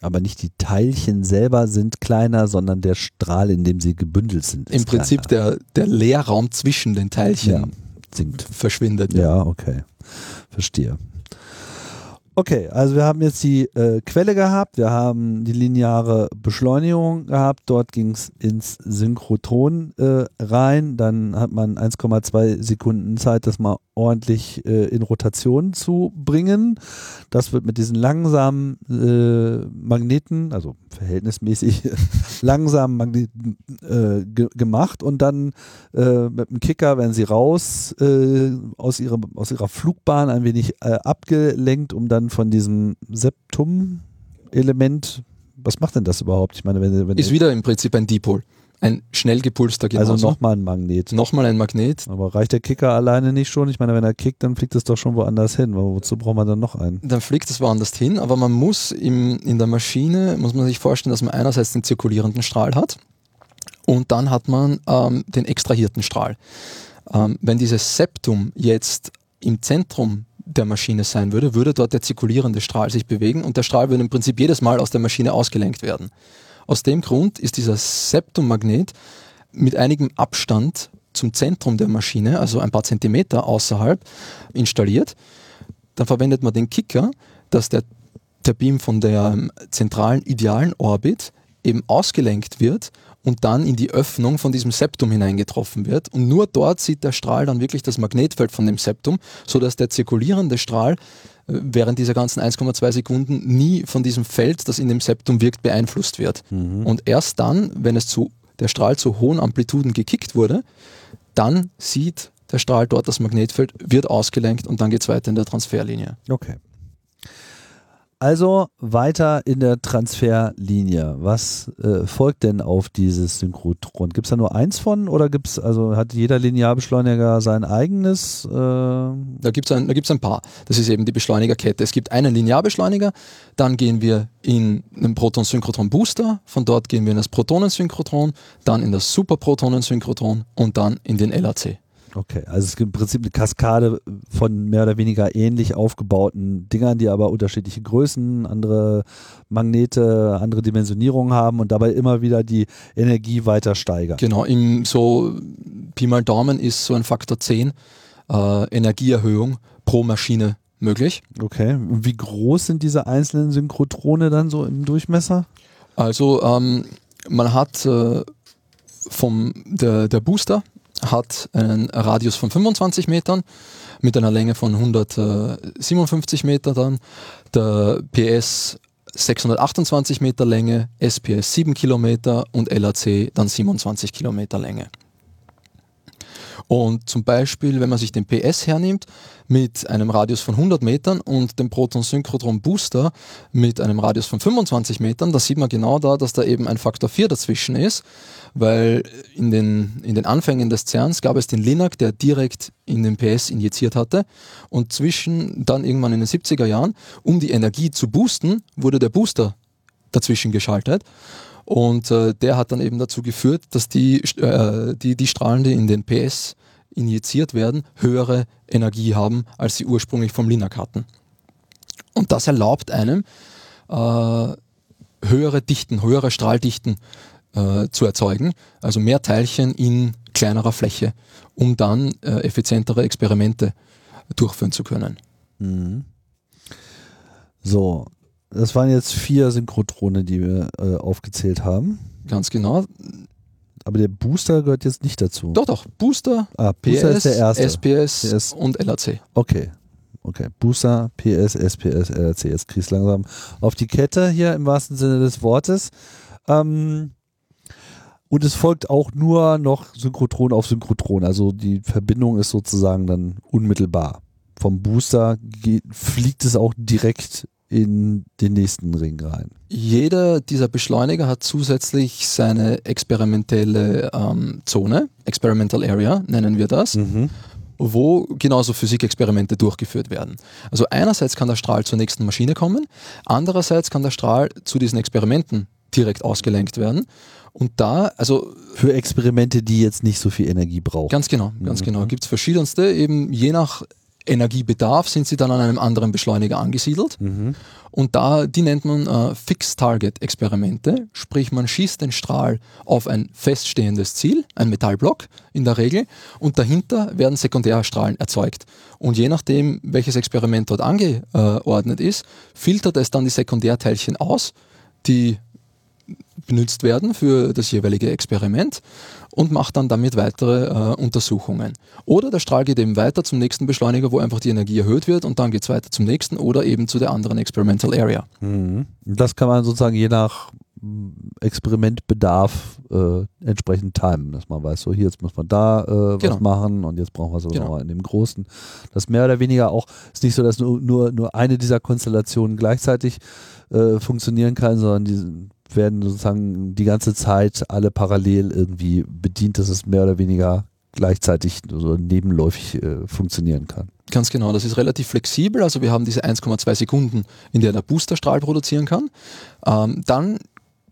Aber nicht die Teilchen selber sind kleiner, sondern der Strahl, in dem sie gebündelt sind, ist Im Prinzip der, der Leerraum zwischen den Teilchen ja, sinkt. Verschwindet. Ja, okay. Verstehe. Okay, also wir haben jetzt die äh, Quelle gehabt, wir haben die lineare Beschleunigung gehabt, dort ging es ins Synchrotron äh, rein, dann hat man eins Komma zwei Sekunden Zeit, das mal ordentlich äh, in Rotation zu bringen. Das wird mit diesen langsamen äh, Magneten, also verhältnismäßig langsamen Magneten äh, ge- gemacht und dann äh, mit dem Kicker werden sie raus äh, aus, ihrem, aus ihrer Flugbahn ein wenig äh, abgelenkt, um dann von diesem Septum-Element, was macht denn das überhaupt? Ich meine, wenn, wenn ist wieder im Prinzip ein Dipol, ein schnell gepulster genauso. Also nochmal ein Magnet. Nochmal ein Magnet. Aber reicht der Kicker alleine nicht schon? Ich meine, wenn er kickt, dann fliegt es doch schon woanders hin. Aber wozu braucht man dann noch einen? Dann fliegt es woanders hin, aber man muss im, in der Maschine, muss man sich vorstellen, dass man einerseits den zirkulierenden Strahl hat und dann hat man ähm, den extrahierten Strahl. Ähm, wenn dieses Septum jetzt im Zentrum der Maschine sein würde, würde dort der zirkulierende Strahl sich bewegen und der Strahl würde im Prinzip jedes Mal aus der Maschine ausgelenkt werden. Aus dem Grund ist dieser Septummagnet mit einigem Abstand zum Zentrum der Maschine, also ein paar Zentimeter außerhalb, installiert. Dann verwendet man den Kicker, dass der, der Beam von der zentralen idealen Orbit eben ausgelenkt wird und dann in die Öffnung von diesem Septum hineingetroffen wird. Und nur dort sieht der Strahl dann wirklich das Magnetfeld von dem Septum, sodass der zirkulierende Strahl während dieser ganzen eins Komma zwei Sekunden nie von diesem Feld, das in dem Septum wirkt, beeinflusst wird. Mhm. Und erst dann, wenn es zu, der Strahl zu hohen Amplituden gekickt wurde, dann sieht der Strahl dort das Magnetfeld, wird ausgelenkt und dann geht es weiter in der Transferlinie. Okay. Also weiter in der Transferlinie. Was äh, folgt denn auf dieses Synchrotron? Gibt es da nur eins von oder gibt's, also hat jeder Linearbeschleuniger sein eigenes? Äh da gibt es ein, da gibt's ein paar. Das ist eben die Beschleunigerkette. Es gibt einen Linearbeschleuniger, dann gehen wir in einen Protonensynchrotron-Booster, von dort gehen wir in das Protonensynchrotron, dann in das Superprotonensynchrotron und dann in den L H C. Okay, also es gibt im Prinzip eine Kaskade von mehr oder weniger ähnlich aufgebauten Dingern, die aber unterschiedliche Größen, andere Magnete, andere Dimensionierungen haben und dabei immer wieder die Energie weiter steigern. Genau, im so Pi mal Daumen ist so ein Faktor zehn äh, Energieerhöhung pro Maschine möglich. Okay, und wie groß sind diese einzelnen Synchrotrone dann so im Durchmesser? Also ähm, man hat äh, vom der, der Booster hat einen Radius von fünfundzwanzig Metern mit einer Länge von hundertsiebenundfünfzig Meter dann. Der P S sechshundertachtundzwanzig Meter Länge, S P S sieben Kilometer und L H C dann siebenundzwanzig Kilometer Länge. Und zum Beispiel, wenn man sich den P S hernimmt mit einem Radius von hundert Metern und den Protonensynchrotron Booster mit einem Radius von fünfundzwanzig Metern, da sieht man genau da, dass da eben ein Faktor vier dazwischen ist, weil in den, in den Anfängen des CERNs gab es den Linac, der direkt in den P S injiziert hatte, und zwischen dann irgendwann in den siebziger Jahren, um die Energie zu boosten, wurde der Booster dazwischen geschaltet. Und äh, der hat dann eben dazu geführt, dass die, äh, die, die Strahlen, die in den P S injiziert werden, höhere Energie haben, als sie ursprünglich vom Linac hatten. Und das erlaubt einem, äh, höhere Dichten, höhere Strahldichten äh, zu erzeugen, also mehr Teilchen in kleinerer Fläche, um dann äh, effizientere Experimente durchführen zu können. Mhm. So. Das waren jetzt vier Synchrotrone, die wir äh, aufgezählt haben. Ganz genau. Aber der Booster gehört jetzt nicht dazu. Doch, doch. Booster, ah, Booster P S, ist der erste. S P S P S und L H C. Okay. Okay. Booster, P S, S P S, L H C. Jetzt kriegst du langsam auf die Kette hier im wahrsten Sinne des Wortes. Ähm, und es folgt auch nur noch Synchrotron auf Synchrotron. Also die Verbindung ist sozusagen dann unmittelbar. Vom Booster geht, fliegt es auch direkt in den nächsten Ring rein. Jeder dieser Beschleuniger hat zusätzlich seine experimentelle ähm, Zone, Experimental Area nennen wir das, mhm. wo genauso Physikexperimente durchgeführt werden. Also einerseits kann der Strahl zur nächsten Maschine kommen, andererseits kann der Strahl zu diesen Experimenten direkt ausgelenkt werden. Und da, also für Experimente, die jetzt nicht so viel Energie brauchen. Ganz genau, ganz mhm. genau. Gibt es verschiedenste, eben je nach Energiebedarf sind sie dann an einem anderen Beschleuniger angesiedelt mhm. und da, die nennt man äh, Fixed-Target-Experimente, sprich man schießt den Strahl auf ein feststehendes Ziel, ein Metallblock in der Regel, und dahinter werden Sekundärstrahlen erzeugt, und je nachdem welches Experiment dort angeordnet äh, ist, filtert es dann die Sekundärteilchen aus, die benutzt werden für das jeweilige Experiment, und macht dann damit weitere äh, Untersuchungen. Oder der Strahl geht eben weiter zum nächsten Beschleuniger, wo einfach die Energie erhöht wird, und dann geht es weiter zum nächsten oder eben zu der anderen Experimental Area. Mhm. Das kann man sozusagen je nach Experimentbedarf äh, entsprechend timen, dass man weiß, so hier, jetzt muss man da äh, genau. was machen, und jetzt brauchen wir so genau. in dem Großen. Das mehr oder weniger auch, ist nicht so, dass nur, nur, nur eine dieser Konstellationen gleichzeitig äh, funktionieren kann, sondern die werden sozusagen die ganze Zeit alle parallel irgendwie bedient, dass es mehr oder weniger gleichzeitig so nebenläufig äh, funktionieren kann. Ganz genau, das ist relativ flexibel. Also wir haben diese eins Komma zwei Sekunden, in der der Boosterstrahl produzieren kann. Ähm, dann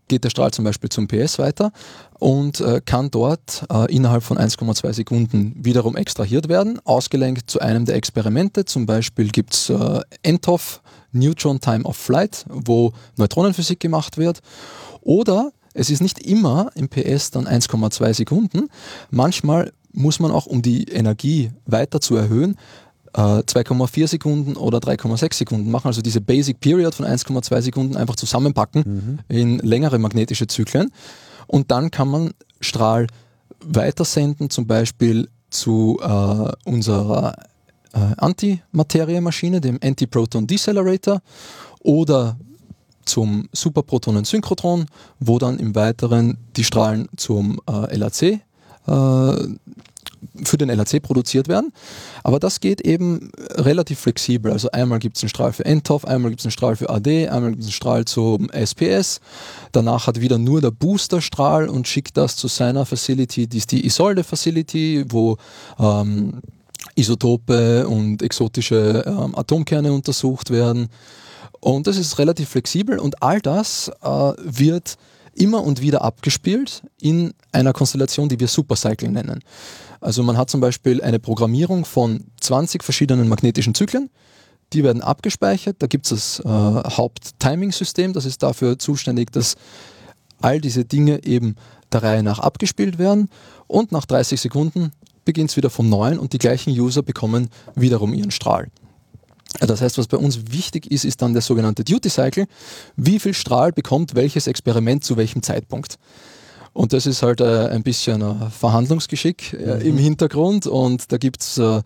geht der Strahl zum Beispiel zum P S weiter und äh, kann dort äh, innerhalb von eins Komma zwei Sekunden wiederum extrahiert werden, ausgelenkt zu einem der Experimente. Zum Beispiel gibt es äh, n_TOF, Neutron Time of Flight, wo Neutronenphysik gemacht wird, oder es ist nicht immer im P S dann eins Komma zwei Sekunden, manchmal muss man auch, um die Energie weiter zu erhöhen, äh, zwei Komma vier Sekunden oder drei Komma sechs Sekunden machen, also diese Basic Period von eins Komma zwei Sekunden einfach zusammenpacken mhm. in längere magnetische Zyklen, und dann kann man Strahl weitersenden, zum Beispiel zu äh, unserer Äh, Antimateriemaschine, dem Antiproton Decelerator, oder zum Superprotonensynchrotron, wo dann im Weiteren die Strahlen zum äh, L H C, äh, für den L H C produziert werden. Aber das geht eben relativ flexibel. Also einmal gibt es einen Strahl für n_TOF, einmal gibt es einen Strahl für A D, einmal gibt es einen Strahl zum S P S. Danach hat wieder nur der Boosterstrahl und schickt das zu seiner Facility, die ist die ISOLDE Facility, wo ähm, Isotope und exotische ähm, Atomkerne untersucht werden, und das ist relativ flexibel, und all das äh, wird immer und wieder abgespielt in einer Konstellation, die wir Supercycle nennen. Also man hat zum Beispiel eine Programmierung von zwanzig verschiedenen magnetischen Zyklen, die werden abgespeichert, da gibt es das äh, Haupt-Timing-System, das ist dafür zuständig, dass all diese Dinge eben der Reihe nach abgespielt werden, und nach dreißig Sekunden beginnt es wieder vom Neuen und die gleichen User bekommen wiederum ihren Strahl. Das heißt, was bei uns wichtig ist, ist dann der sogenannte Duty Cycle. Wie viel Strahl bekommt welches Experiment zu welchem Zeitpunkt? Und das ist halt äh, ein bisschen äh, Verhandlungsgeschick äh, im Hintergrund, und da gibt es äh,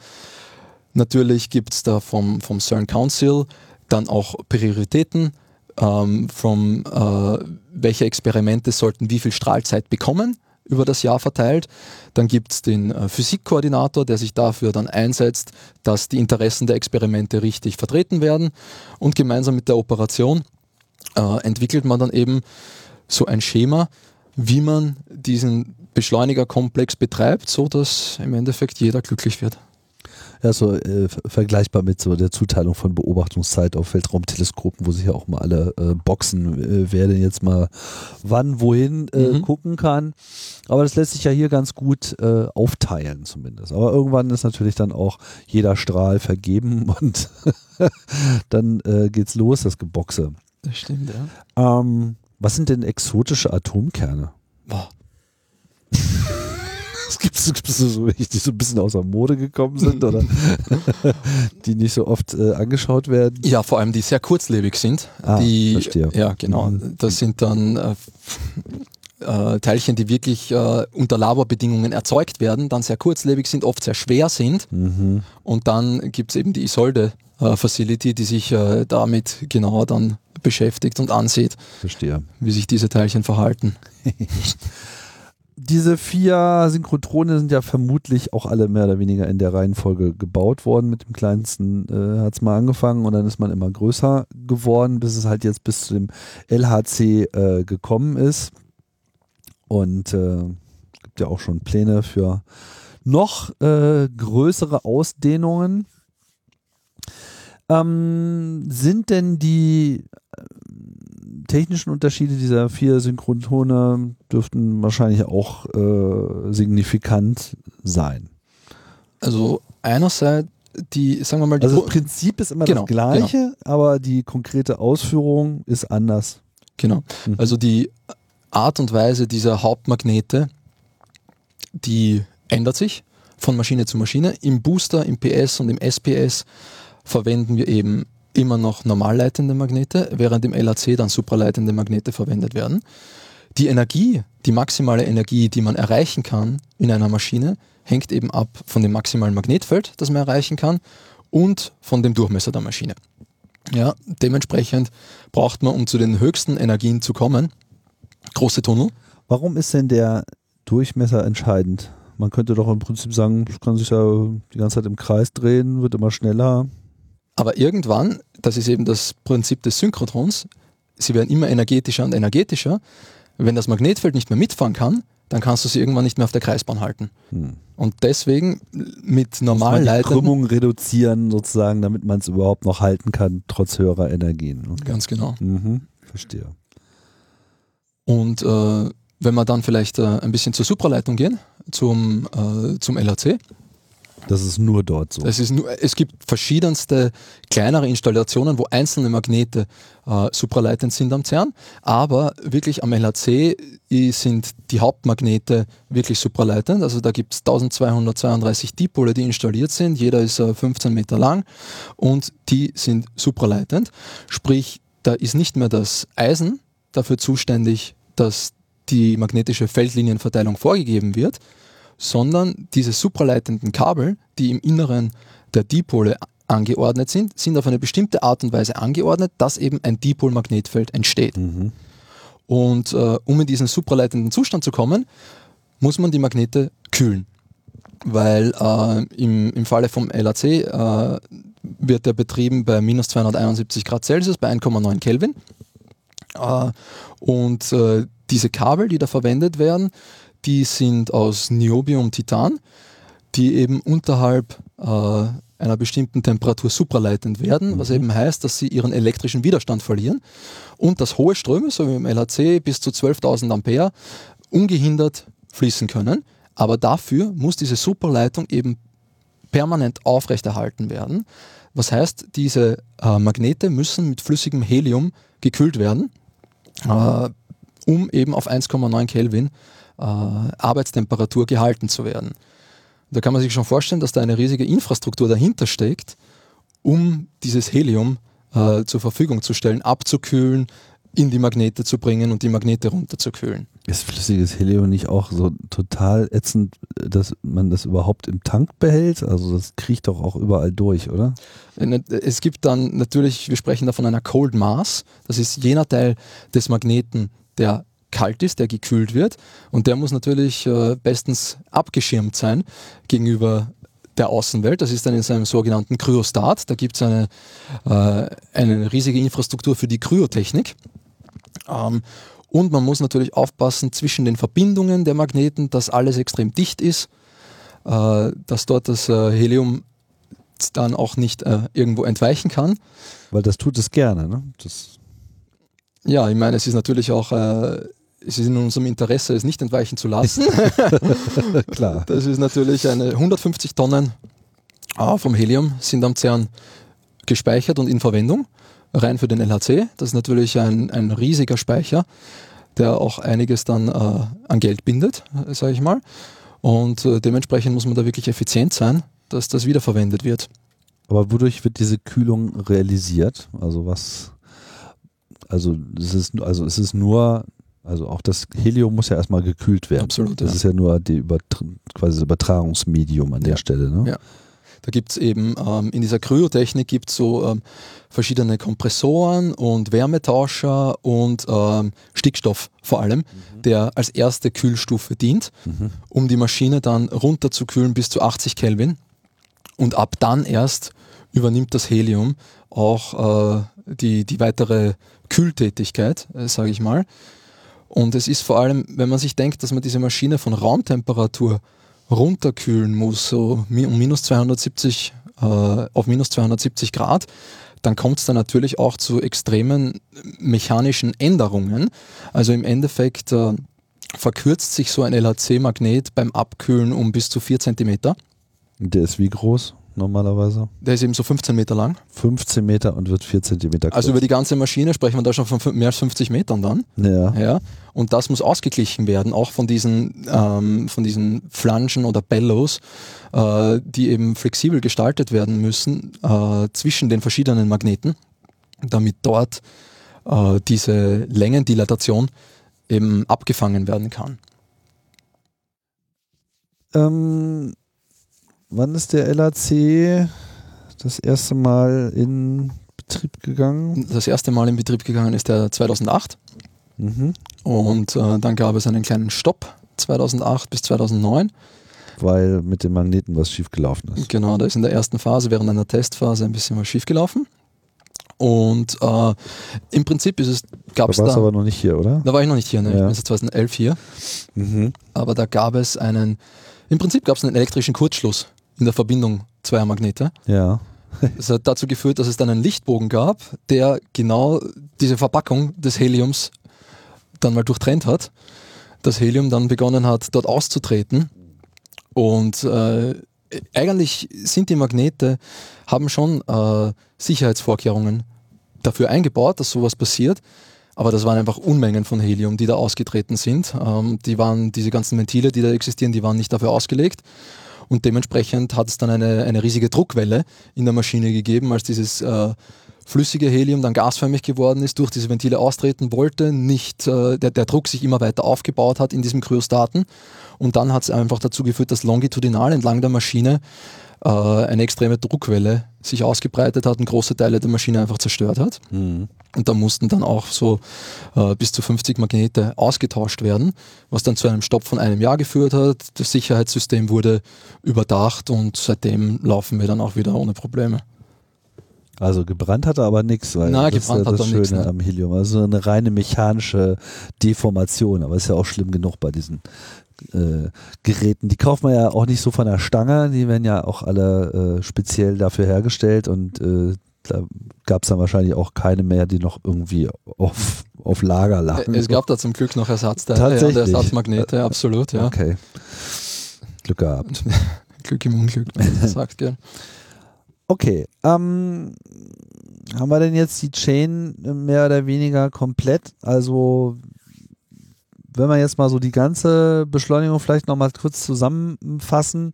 natürlich gibt's da vom, vom CERN Council dann auch Prioritäten, ähm, vom, äh, welche Experimente sollten wie viel Strahlzeit bekommen über das Jahr verteilt. Dann gibt es den äh, Physikkoordinator, der sich dafür dann einsetzt, dass die Interessen der Experimente richtig vertreten werden, und gemeinsam mit der Operation äh, entwickelt man dann eben so ein Schema, wie man diesen Beschleunigerkomplex betreibt, so dass im Endeffekt jeder glücklich wird. Ja, so äh, vergleichbar mit so der Zuteilung von Beobachtungszeit auf Weltraumteleskopen, wo sich ja auch mal alle äh, boxen, äh, wer denn jetzt mal wann, wohin äh, mhm. gucken kann. Aber das lässt sich ja hier ganz gut äh, aufteilen zumindest. Aber irgendwann ist natürlich dann auch jeder Strahl vergeben und dann äh, geht's los, das Geboxe. Das stimmt, ja. Ähm, was sind denn exotische Atomkerne? Boah. Es gibt so, die so ein bisschen außer Mode gekommen sind oder die nicht so oft äh, angeschaut werden. Ja, vor allem die sehr kurzlebig sind. Ah, die, verstehe. Ja, genau. Das sind dann äh, äh, Teilchen, die wirklich äh, unter Laborbedingungen erzeugt werden, dann sehr kurzlebig sind, oft sehr schwer sind. Mhm. Und dann gibt es eben die ISOLDE äh, Facility, die sich äh, damit genauer dann beschäftigt und ansieht, verstehe, wie sich diese Teilchen verhalten. Diese vier Synchrotrone sind ja vermutlich auch alle mehr oder weniger in der Reihenfolge gebaut worden. Mit dem kleinsten äh, hat es mal angefangen und dann ist man immer größer geworden, bis es halt jetzt bis zu dem L H C äh, gekommen ist. Und äh, gibt ja auch schon Pläne für noch äh, größere Ausdehnungen. Ähm, sind denn die technischen Unterschiede dieser vier Synchrotone dürften wahrscheinlich auch äh, signifikant sein? Also einerseits die, sagen wir mal, die also das Prinzip ist immer genau, das gleiche, genau. aber die konkrete Ausführung ist anders. Genau. Mhm. Also die Art und Weise dieser Hauptmagnete, die ändert sich von Maschine zu Maschine. Im Booster, im P S und im S P S verwenden wir eben immer noch normalleitende Magnete, während im L H C dann supraleitende Magnete verwendet werden. Die Energie, die maximale Energie, die man erreichen kann in einer Maschine, hängt eben ab von dem maximalen Magnetfeld, das man erreichen kann, und von dem Durchmesser der Maschine. Ja, dementsprechend braucht man, um zu den höchsten Energien zu kommen, große Tunnel. Warum ist denn der Durchmesser entscheidend? Man könnte doch im Prinzip sagen, es kann sich ja die ganze Zeit im Kreis drehen, wird immer schneller. Aber irgendwann, das ist eben das Prinzip des Synchrotrons, sie werden immer energetischer und energetischer. Wenn das Magnetfeld nicht mehr mitfahren kann, dann kannst du sie irgendwann nicht mehr auf der Kreisbahn halten. Hm. Und deswegen mit normalen Leitern... die Krümmung reduzieren sozusagen, damit man es überhaupt noch halten kann, trotz höherer Energien. Okay. Ganz genau. Mhm. Verstehe. Und äh, wenn wir dann vielleicht äh, ein bisschen zur Supraleitung gehen, zum, äh, zum L H C... Das ist nur dort so. Das ist nur, es gibt verschiedenste kleinere Installationen, wo einzelne Magnete äh, supraleitend sind am CERN, aber wirklich am L H C sind die Hauptmagnete wirklich supraleitend. Also da gibt es eintausendzweihundertzweiunddreißig Dipole, die installiert sind. Jeder ist äh, fünfzehn Meter lang und die sind supraleitend. Sprich, da ist nicht mehr das Eisen dafür zuständig, dass die magnetische Feldlinienverteilung vorgegeben wird, sondern diese supraleitenden Kabel, die im Inneren der Dipole angeordnet sind, sind auf eine bestimmte Art und Weise angeordnet, dass eben ein Dipolmagnetfeld entsteht. Mhm. Und äh, um in diesen supraleitenden Zustand zu kommen, muss man die Magnete kühlen. Weil äh, im, im Falle vom L H C äh, wird der betrieben bei minus zweihunderteinundsiebzig Grad Celsius, bei eins Komma neun Kelvin. Äh, und äh, diese Kabel, die da verwendet werden, die sind aus Niobium-Titan. die eben unterhalb äh, einer bestimmten Temperatur supraleitend werden, mhm. was eben heißt, dass sie ihren elektrischen Widerstand verlieren und dass hohe Ströme, so wie im L H C, bis zu zwölftausend Ampere ungehindert fließen können. Aber dafür muss diese Supraleitung eben permanent aufrechterhalten werden. Was heißt, diese äh, Magnete müssen mit flüssigem Helium gekühlt werden, äh, um eben auf eins Komma neun Kelvin äh, Arbeitstemperatur gehalten zu werden. Da kann man sich schon vorstellen, dass da eine riesige Infrastruktur dahinter steckt, um dieses Helium äh, zur Verfügung zu stellen, abzukühlen, in die Magnete zu bringen und die Magnete runterzukühlen. Ist flüssiges Helium nicht auch so total ätzend, dass man das überhaupt im Tank behält? Also das kriecht doch auch überall durch, oder? Es gibt dann natürlich, wir sprechen da von einer Cold Mass, das ist jener Teil des Magneten, der kalt ist, der gekühlt wird, und der muss natürlich äh, bestens abgeschirmt sein gegenüber der Außenwelt. Das ist dann in seinem sogenannten Kryostat. Da gibt es eine, äh, eine riesige Infrastruktur für die Kryotechnik. Ähm, und man muss natürlich aufpassen zwischen den Verbindungen der Magneten, dass alles extrem dicht ist, äh, dass dort das äh, Helium dann auch nicht äh, irgendwo entweichen kann. Weil das tut es gerne, ne? Das ja, ich meine, es ist natürlich auch... Äh, Es ist in unserem Interesse, es nicht entweichen zu lassen. Klar. Das ist natürlich eine hundertfünfzig Tonnen vom Helium sind am CERN gespeichert und in Verwendung, rein für den L H C. Das ist natürlich ein, ein riesiger Speicher, der auch einiges dann äh, an Geld bindet, sage ich mal. Und äh, dementsprechend muss man da wirklich effizient sein, dass das wiederverwendet wird. Aber wodurch wird diese Kühlung realisiert? Also was? Also es ist, also es ist nur... Also auch das Helium muss ja erstmal gekühlt werden. Absolut. Das ja. ist ja nur die Übertr- quasi das Übertragungsmedium an ja. der Stelle. Ne? Ja. Da gibt es eben ähm, in dieser Kryotechnik gibt es so ähm, verschiedene Kompressoren und Wärmetauscher und ähm, Stickstoff vor allem, mhm. der als erste Kühlstufe dient, mhm. um die Maschine dann runter zu kühlen bis zu achtzig Kelvin. Und ab dann erst übernimmt das Helium auch äh, die, die weitere Kühltätigkeit, äh, sage ich mal. Und es ist vor allem, wenn man sich denkt, dass man diese Maschine von Raumtemperatur runterkühlen muss, so um minus zweihundertsiebzig, äh, auf minus zweihundertsiebzig Grad, dann kommt es dann natürlich auch zu extremen mechanischen Änderungen. Also im Endeffekt äh, verkürzt sich so ein L H C-Magnet beim Abkühlen um bis zu vier Zentimeter. Der ist wie groß normalerweise? Der ist eben so fünfzehn Meter lang. fünfzehn Meter und wird vier Zentimeter groß. Also über die ganze Maschine sprechen wir da schon von mehr als fünfzig Metern dann. Ja. ja. Und das muss ausgeglichen werden, auch von diesen, ähm, von diesen Flanschen oder Bellows, äh, die eben flexibel gestaltet werden müssen äh, zwischen den verschiedenen Magneten, damit dort äh, diese Längendilatation eben abgefangen werden kann. Ähm... Wann ist der L H C das erste Mal in Betrieb gegangen? Das erste Mal in Betrieb gegangen ist der zweitausendacht. Mhm. Und äh, dann gab es einen kleinen Stopp zweitausendacht bis zweitausendneun. Weil mit den Magneten was schiefgelaufen ist. Genau, da ist in der ersten Phase, während einer Testphase, ein bisschen was schiefgelaufen. Und äh, im Prinzip ist es, gab es da... Da warst du aber noch nicht hier, oder? Da war ich noch nicht hier, ne? Ja. Ich bin seit zweitausendelf hier. Mhm. Aber da gab es einen... Im Prinzip gab es einen elektrischen Kurzschluss in der Verbindung zweier Magnete. Ja. Das hat dazu geführt, dass es dann einen Lichtbogen gab, der genau diese Verpackung des Heliums dann mal durchtrennt hat. Das Helium dann begonnen hat, dort auszutreten. Und äh, eigentlich sind die Magnete, haben schon äh, Sicherheitsvorkehrungen dafür eingebaut, dass sowas passiert. Aber das waren einfach Unmengen von Helium, die da ausgetreten sind. Ähm, die waren, diese ganzen Ventile, die da existieren, die waren nicht dafür ausgelegt. Und dementsprechend hat es dann eine, eine riesige Druckwelle in der Maschine gegeben, als dieses äh, flüssige Helium dann gasförmig geworden ist, durch diese Ventile austreten wollte, nicht, äh, der, der Druck sich immer weiter aufgebaut hat in diesem Kryostaten. Und dann hat es einfach dazu geführt, dass longitudinal entlang der Maschine äh, eine extreme Druckwelle sich ausgebreitet hat und große Teile der Maschine einfach zerstört hat. Mhm. Und da mussten dann auch so äh, bis zu fünfzig Magnete ausgetauscht werden, was dann zu einem Stopp von einem Jahr geführt hat. Das Sicherheitssystem wurde überdacht und seitdem laufen wir dann auch wieder ohne Probleme. Also gebrannt hat er aber nichts, weil Na, das ist ja das Schöne nix, ne? am Helium. Also eine reine mechanische Deformation, aber ist ja auch schlimm genug bei diesen äh, Geräten. Die kauft man ja auch nicht so von der Stange, die werden ja auch alle äh, speziell dafür hergestellt und äh, da gab es dann wahrscheinlich auch keine mehr, die noch irgendwie auf, auf Lager lagen. Es gab da zum Glück noch Ersatzteile und Ersatzmagnete, äh, absolut. Ja. Okay, Glück gehabt. Glück im Unglück, wenn man sagt, gell. Okay, ähm, haben wir denn jetzt die Chain mehr oder weniger komplett? Also wenn wir jetzt mal so die ganze Beschleunigung vielleicht nochmal kurz zusammenfassen,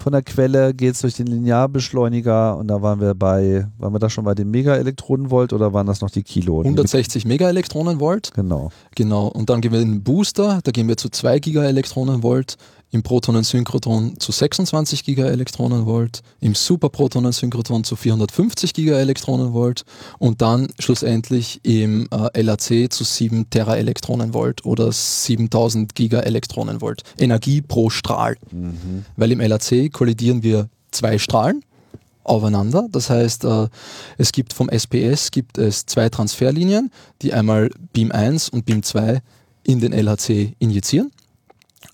von der Quelle geht es durch den Linearbeschleuniger und da waren wir bei, waren wir da schon bei den Megaelektronenvolt oder waren das noch die Kilo? hundertsechzig Megaelektronenvolt. Genau. Genau, und dann gehen wir in den Booster, da gehen wir zu zwei Gigaelektronenvolt. Im Protonensynchrotron zu sechsundzwanzig Gigaelektronenvolt, im Superprotonensynchrotron zu vierhundertfünfzig Gigaelektronenvolt und dann schlussendlich im äh, L H C zu sieben Teraelektronenvolt oder siebentausend Gigaelektronenvolt. Energie pro Strahl. Mhm. Weil im L H C kollidieren wir zwei Strahlen aufeinander. Das heißt, äh, es gibt vom S P S gibt es zwei Transferlinien, die einmal Beam eins und Beam zwei in den L H C injizieren.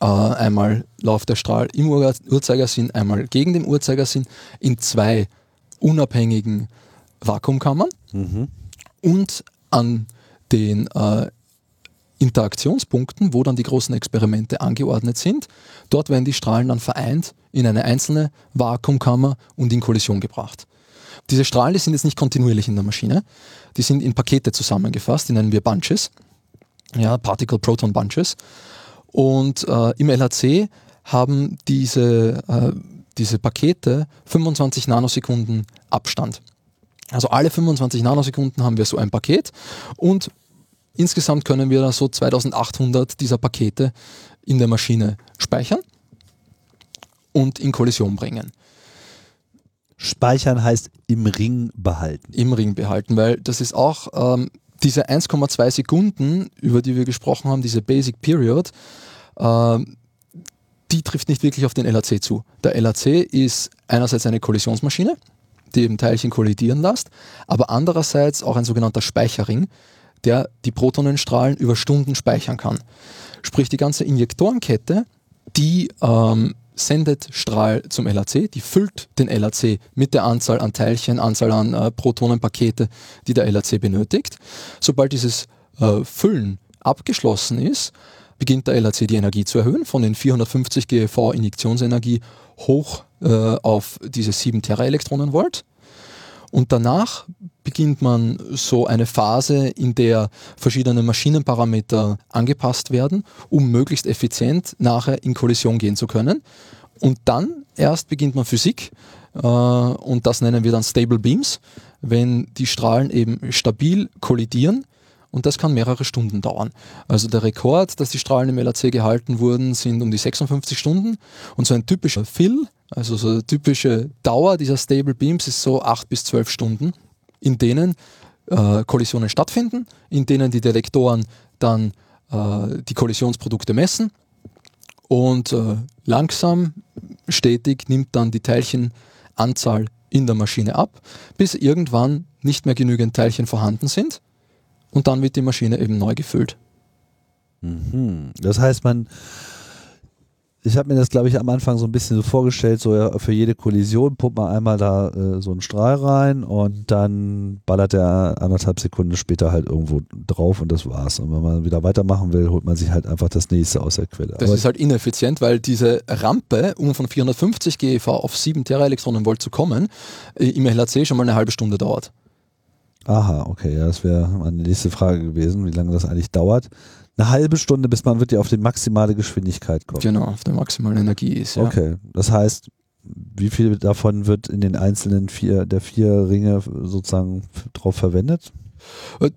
Uh, einmal läuft der Strahl im Ur- Uhrzeigersinn, einmal gegen den Uhrzeigersinn in zwei unabhängigen Vakuumkammern mhm. und an den uh, Interaktionspunkten, wo dann die großen Experimente angeordnet sind, dort werden die Strahlen dann vereint in eine einzelne Vakuumkammer und in Kollision gebracht. Diese Strahlen, die sind jetzt nicht kontinuierlich in der Maschine, die sind in Pakete zusammengefasst, die nennen wir Bunches, ja, Particle-Proton-Bunches. Und äh, im L H C haben diese, äh, diese Pakete fünfundzwanzig Nanosekunden Abstand. Also alle fünfundzwanzig Nanosekunden haben wir so ein Paket und insgesamt können wir so zweitausendachthundert dieser Pakete in der Maschine speichern und in Kollision bringen. Speichern heißt im Ring behalten. Im Ring behalten, weil das ist auch... Ähm, Diese eins Komma zwei Sekunden, über die wir gesprochen haben, diese Basic Period, äh, die trifft nicht wirklich auf den L H C zu. Der L H C ist einerseits eine Kollisionsmaschine, die eben Teilchen kollidieren lässt, aber andererseits auch ein sogenannter Speicherring, der die Protonenstrahlen über Stunden speichern kann. Sprich, die ganze Injektorenkette, die ähm, sendet Strahl zum L H C, die füllt den L H C mit der Anzahl an Teilchen, Anzahl an äh, Protonenpakete, die der L H C benötigt. Sobald dieses äh, Füllen abgeschlossen ist, beginnt der L H C die Energie zu erhöhen, von den vierhundertfünfzig GeV Injektionsenergie hoch äh, auf diese sieben Teraelektronenvolt. Und danach beginnt man so eine Phase, in der verschiedene Maschinenparameter angepasst werden, um möglichst effizient nachher in Kollision gehen zu können. Und dann erst beginnt man Physik äh, und das nennen wir dann Stable Beams, wenn die Strahlen eben stabil kollidieren und das kann mehrere Stunden dauern. Also der Rekord, dass die Strahlen im L H C gehalten wurden, sind um die sechsundfünfzig Stunden und so ein typischer Fill, also so eine typische Dauer dieser Stable Beams ist so acht bis zwölf Stunden, in denen äh, Kollisionen stattfinden, in denen die Detektoren dann äh, die Kollisionsprodukte messen und äh, langsam, stetig nimmt dann die Teilchenanzahl in der Maschine ab, bis irgendwann nicht mehr genügend Teilchen vorhanden sind und dann wird die Maschine eben neu gefüllt. Mhm. Das heißt, man... Ich habe mir das, glaube ich, am Anfang so ein bisschen so vorgestellt, so ja, für jede Kollision pumpt man einmal da äh, so einen Strahl rein und dann ballert der anderthalb Sekunden später halt irgendwo drauf und das war's. Und wenn man wieder weitermachen will, holt man sich halt einfach das nächste aus der Quelle. Das Aber ist halt ineffizient, weil diese Rampe, um von vierhundertfünfzig G eV auf sieben Teraelektronenvolt zu kommen, äh, im L H C schon mal eine halbe Stunde dauert. Aha, okay, ja, das wäre meine nächste Frage gewesen, wie lange das eigentlich dauert. Eine halbe Stunde, bis man wirklich auf die maximale Geschwindigkeit kommt. Genau, auf der maximalen Energie ist, ja. Okay, das heißt, wie viel davon wird in den einzelnen vier, der vier Ringe sozusagen drauf verwendet?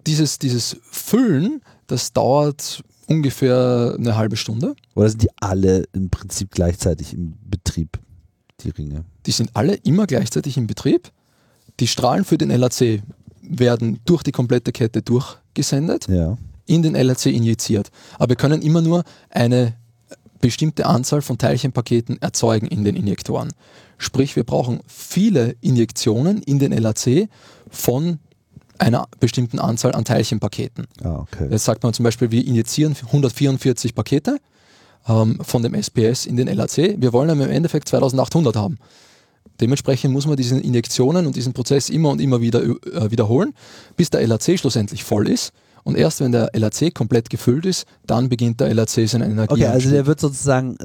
Dieses, dieses Füllen, das dauert ungefähr eine halbe Stunde. Oder sind die alle im Prinzip gleichzeitig im Betrieb, die Ringe? Die sind alle immer gleichzeitig im Betrieb. Die Strahlen für den L H C werden durch die komplette Kette durchgesendet. Ja. In den L H C injiziert. Aber wir können immer nur eine bestimmte Anzahl von Teilchenpaketen erzeugen in den Injektoren. Sprich, wir brauchen viele Injektionen in den L H C von einer bestimmten Anzahl an Teilchenpaketen. Ah, okay. Jetzt sagt man zum Beispiel, wir injizieren hundertvierundvierzig Pakete ähm, von dem S P S in den L H C. Wir wollen aber im Endeffekt zweitausendachthundert haben. Dementsprechend muss man diese Injektionen und diesen Prozess immer und immer wieder äh, wiederholen, bis der L H C schlussendlich voll ist. Und erst wenn der L H C komplett gefüllt ist, dann beginnt der L H C seine Energie. Okay, also der wird sozusagen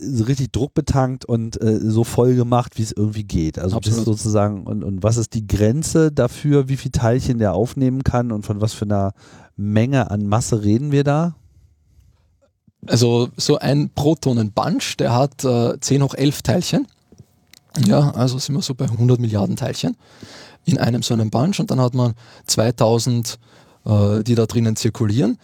so richtig druckbetankt und äh, so voll gemacht, wie es irgendwie geht. Also das ist sozusagen, und, und was ist die Grenze dafür, wie viel Teilchen der aufnehmen kann und von was für einer Menge an Masse reden wir da? Also so ein Protonenbunch, der hat äh, zehn hoch elf Teilchen. Ja, also sind wir so bei hundert Milliarden Teilchen in einem so einem Bunch, und dann hat man zweitausend, die da drinnen zirkulieren.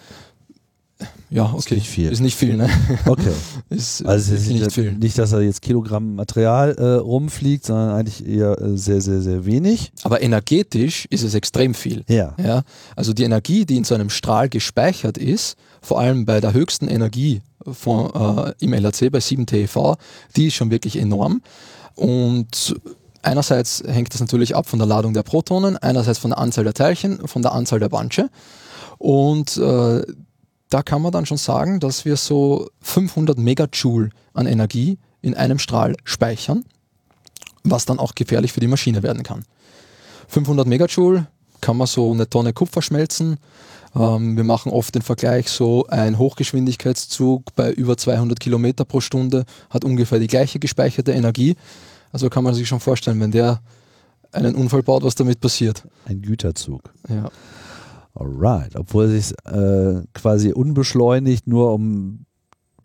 Ja, okay. Ist nicht viel. Ist nicht viel, ne? Okay. ist, also ist nicht, nicht viel. Nicht, dass da jetzt Kilogramm Material äh, rumfliegt, sondern eigentlich eher äh, sehr, sehr, sehr wenig. Aber energetisch ist es extrem viel. Ja. ja. Also die Energie, die in so einem Strahl gespeichert ist, vor allem bei der höchsten Energie von, äh, im L H C, bei sieben T E V, die ist schon wirklich enorm. Und einerseits hängt das natürlich ab von der Ladung der Protonen, einerseits von der Anzahl der Teilchen, von der Anzahl der Bunche. Und äh, da kann man dann schon sagen, dass wir so fünfhundert Megajoule an Energie in einem Strahl speichern, was dann auch gefährlich für die Maschine werden kann. fünfhundert Megajoule kann man so eine Tonne Kupfer schmelzen. Ähm, wir machen oft den Vergleich, so ein Hochgeschwindigkeitszug bei über zweihundert Kilometer pro Stunde hat ungefähr die gleiche gespeicherte Energie. Also kann man sich schon vorstellen, wenn der einen Unfall baut, was damit passiert. Ein Güterzug. Ja. Alright, obwohl es sich äh, quasi unbeschleunigt nur um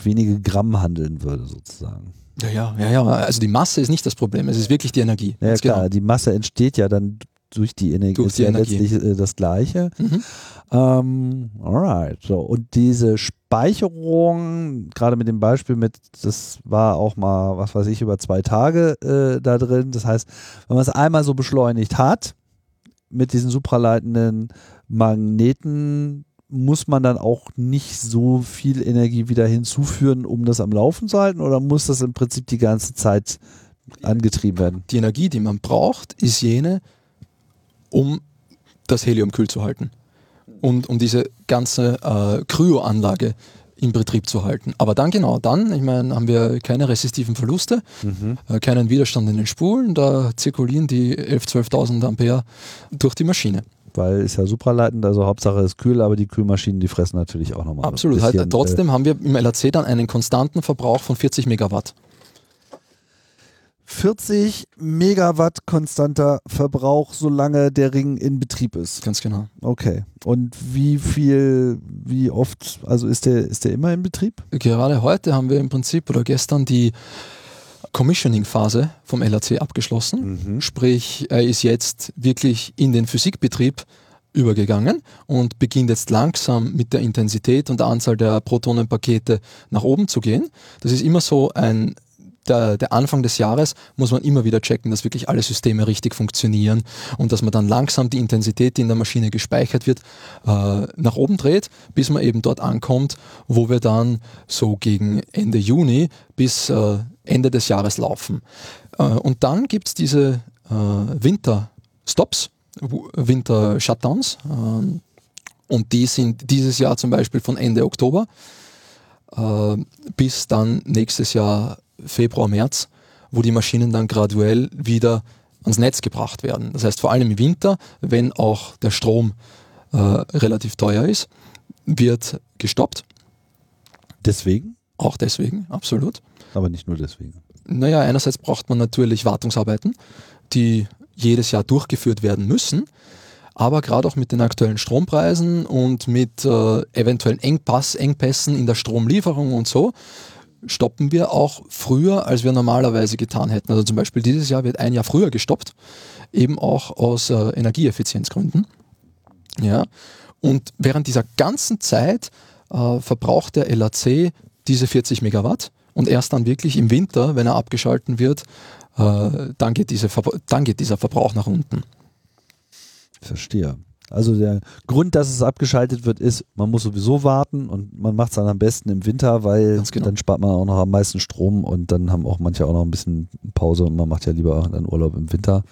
wenige Gramm handeln würde sozusagen. Ja, ja, ja, ja. Also die Masse ist nicht das Problem, es ist wirklich die Energie. Ja, ja klar, genau. Die Masse entsteht ja dann durch die Energie. Durch die ist ja Energie. Letztlich äh, das Gleiche. Mhm. Ähm, alright, so. Und diese Speicherung, gerade mit dem Beispiel mit, das war auch mal, was weiß ich, über zwei Tage äh, da drin. Das heißt, wenn man es einmal so beschleunigt hat, mit diesen supraleitenden Magneten, muss man dann auch nicht so viel Energie wieder hinzuführen, um das am Laufen zu halten, oder muss das im Prinzip die ganze Zeit angetrieben werden? Die Energie, die man braucht, ist jene, um das Helium kühl zu halten und um diese ganze äh, Kryo-Anlage in Betrieb zu halten. Aber dann genau, dann, ich meine, haben wir keine resistiven Verluste, mhm. äh, keinen Widerstand in den Spulen, da zirkulieren die elftausend, zwölftausend Ampere durch die Maschine. Weil ist ja supraleitend, also Hauptsache ist kühl, aber die Kühlmaschinen, die fressen natürlich auch nochmal. Absolut, bisschen, halt, trotzdem äh, haben wir im L H C dann einen konstanten Verbrauch von vierzig Megawatt. vierzig Megawatt konstanter Verbrauch, solange der Ring in Betrieb ist. Ganz genau. Okay. Und wie viel, wie oft, also ist der, ist der immer in Betrieb? Gerade heute haben wir im Prinzip oder gestern die Commissioning-Phase vom L H C abgeschlossen. Mhm. Sprich, er ist jetzt wirklich in den Physikbetrieb übergegangen und beginnt jetzt langsam mit der Intensität und der Anzahl der Protonenpakete nach oben zu gehen. Das ist immer so ein Der, der Anfang des Jahres, muss man immer wieder checken, dass wirklich alle Systeme richtig funktionieren und dass man dann langsam die Intensität, die in der Maschine gespeichert wird, äh, nach oben dreht, bis man eben dort ankommt, wo wir dann so gegen Ende Juni bis äh, Ende des Jahres laufen. Äh, und dann gibt es diese äh, Winter-Stops, Winter-Shutdowns, äh, und die sind dieses Jahr zum Beispiel von Ende Oktober äh, bis dann nächstes Jahr Februar, März, wo die Maschinen dann graduell wieder ans Netz gebracht werden. Das heißt, vor allem im Winter, wenn auch der Strom äh, relativ teuer ist, wird gestoppt. Deswegen? Auch deswegen, absolut. Aber nicht nur deswegen. Naja, einerseits braucht man natürlich Wartungsarbeiten, die jedes Jahr durchgeführt werden müssen. Aber gerade auch mit den aktuellen Strompreisen und mit äh, eventuellen Engpass, Engpässen in der Stromlieferung und so, stoppen wir auch früher, als wir normalerweise getan hätten. Also zum Beispiel dieses Jahr wird ein Jahr früher gestoppt, eben auch aus äh, Energieeffizienzgründen. Ja. Und während dieser ganzen Zeit äh, verbraucht der L H C diese vierzig Megawatt und erst dann wirklich im Winter, wenn er abgeschalten wird, äh, dann geht diese Verbra- dann geht dieser Verbrauch nach unten. Verstehe. Also der Grund, dass es abgeschaltet wird, ist, man muss sowieso warten und man macht es dann am besten im Winter, weil genau. dann spart man auch noch am meisten Strom und dann haben auch manche auch noch ein bisschen Pause und man macht ja lieber dann Urlaub im Winter.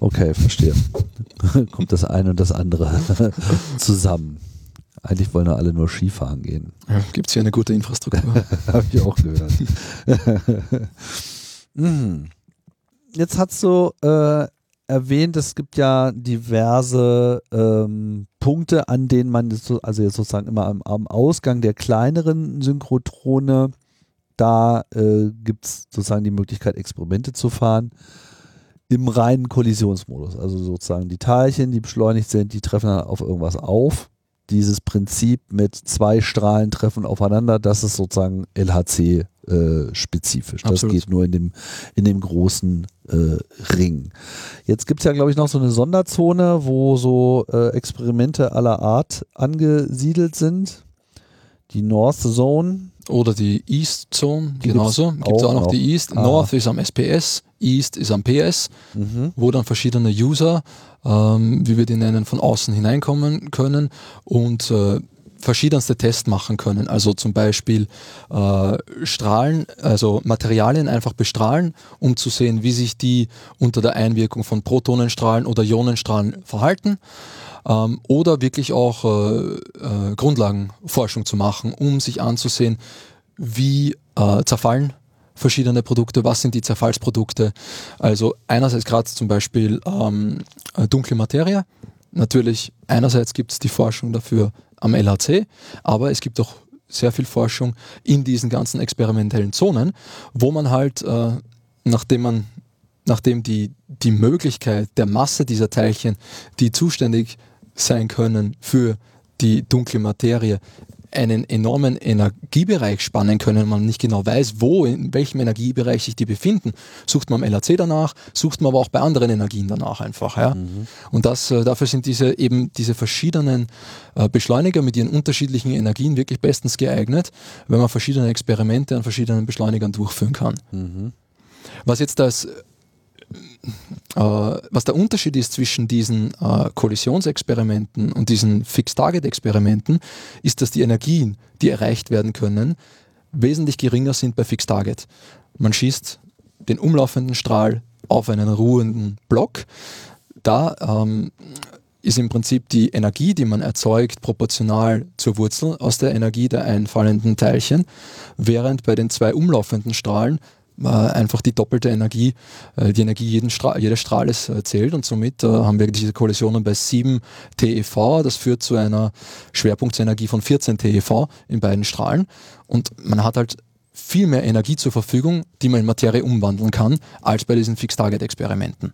Okay, verstehe. Kommt das eine und das andere zusammen. Eigentlich wollen ja alle nur Skifahren gehen. Ja, gibt es hier eine gute Infrastruktur. Habe ich auch gehört. Jetzt hat's so... Äh, erwähnt, es gibt ja diverse ähm, Punkte, an denen man, jetzt, also jetzt sozusagen immer am, am Ausgang der kleineren Synchrotrone, da äh, gibt es sozusagen die Möglichkeit, Experimente zu fahren im reinen Kollisionsmodus. Also sozusagen die Teilchen, die beschleunigt sind, die treffen dann auf irgendwas auf. Dieses Prinzip mit zwei Strahlen treffen aufeinander, das ist sozusagen L H C äh, spezifisch. Das Absolut. Geht nur in dem, in dem großen äh, Ring. Jetzt gibt es ja, glaube ich, noch so eine Sonderzone, wo so äh, Experimente aller Art angesiedelt sind. Die North Zone. Oder die East Zone, die genauso. Gibt es auch, auch noch die East. Ah. North ist am S P S, East ist am P S, mhm. wo dann verschiedene User, ähm, wie wir die nennen, von außen hineinkommen können und äh, verschiedenste Tests machen können. Also zum Beispiel äh, Strahlen, also Materialien einfach bestrahlen, um zu sehen, wie sich die unter der Einwirkung von Protonenstrahlen oder Ionenstrahlen verhalten. Ähm, oder wirklich auch äh, äh, Grundlagenforschung zu machen, um sich anzusehen, wie äh, zerfallen verschiedene Produkte, was sind die Zerfallsprodukte. Also einerseits gerade zum Beispiel ähm, dunkle Materie. Natürlich einerseits gibt es die Forschung dafür am L H C, aber es gibt auch sehr viel Forschung in diesen ganzen experimentellen Zonen, wo man halt, äh, nachdem man nachdem die, die Möglichkeit der Masse dieser Teilchen, die zuständig sein können für die dunkle Materie, einen enormen Energiebereich spannen können, man nicht genau weiß, wo, in welchem Energiebereich sich die befinden, sucht man am L H C danach, sucht man aber auch bei anderen Energien danach einfach. Ja? Mhm. Und das, äh, dafür sind diese eben diese verschiedenen äh, Beschleuniger mit ihren unterschiedlichen Energien wirklich bestens geeignet, wenn man verschiedene Experimente an verschiedenen Beschleunigern durchführen kann. Mhm. Was jetzt das Uh, was der Unterschied ist zwischen diesen uh, Kollisionsexperimenten und diesen Fixed-Target-Experimenten, ist, dass die Energien, die erreicht werden können, wesentlich geringer sind bei Fixed-Target. Man schießt den umlaufenden Strahl auf einen ruhenden Block. Da ähm, ist im Prinzip die Energie, die man erzeugt, proportional zur Wurzel aus der Energie der einfallenden Teilchen, während bei den zwei umlaufenden Strahlen Äh, einfach die doppelte Energie, äh, die Energie jeden Stra- jedes Strahles äh, zählt, und somit äh, haben wir diese Kollisionen bei sieben T E V, das führt zu einer Schwerpunktsenergie von vierzehn T E V in beiden Strahlen, und man hat halt viel mehr Energie zur Verfügung, die man in Materie umwandeln kann, als bei diesen Fixed-Target-Experimenten.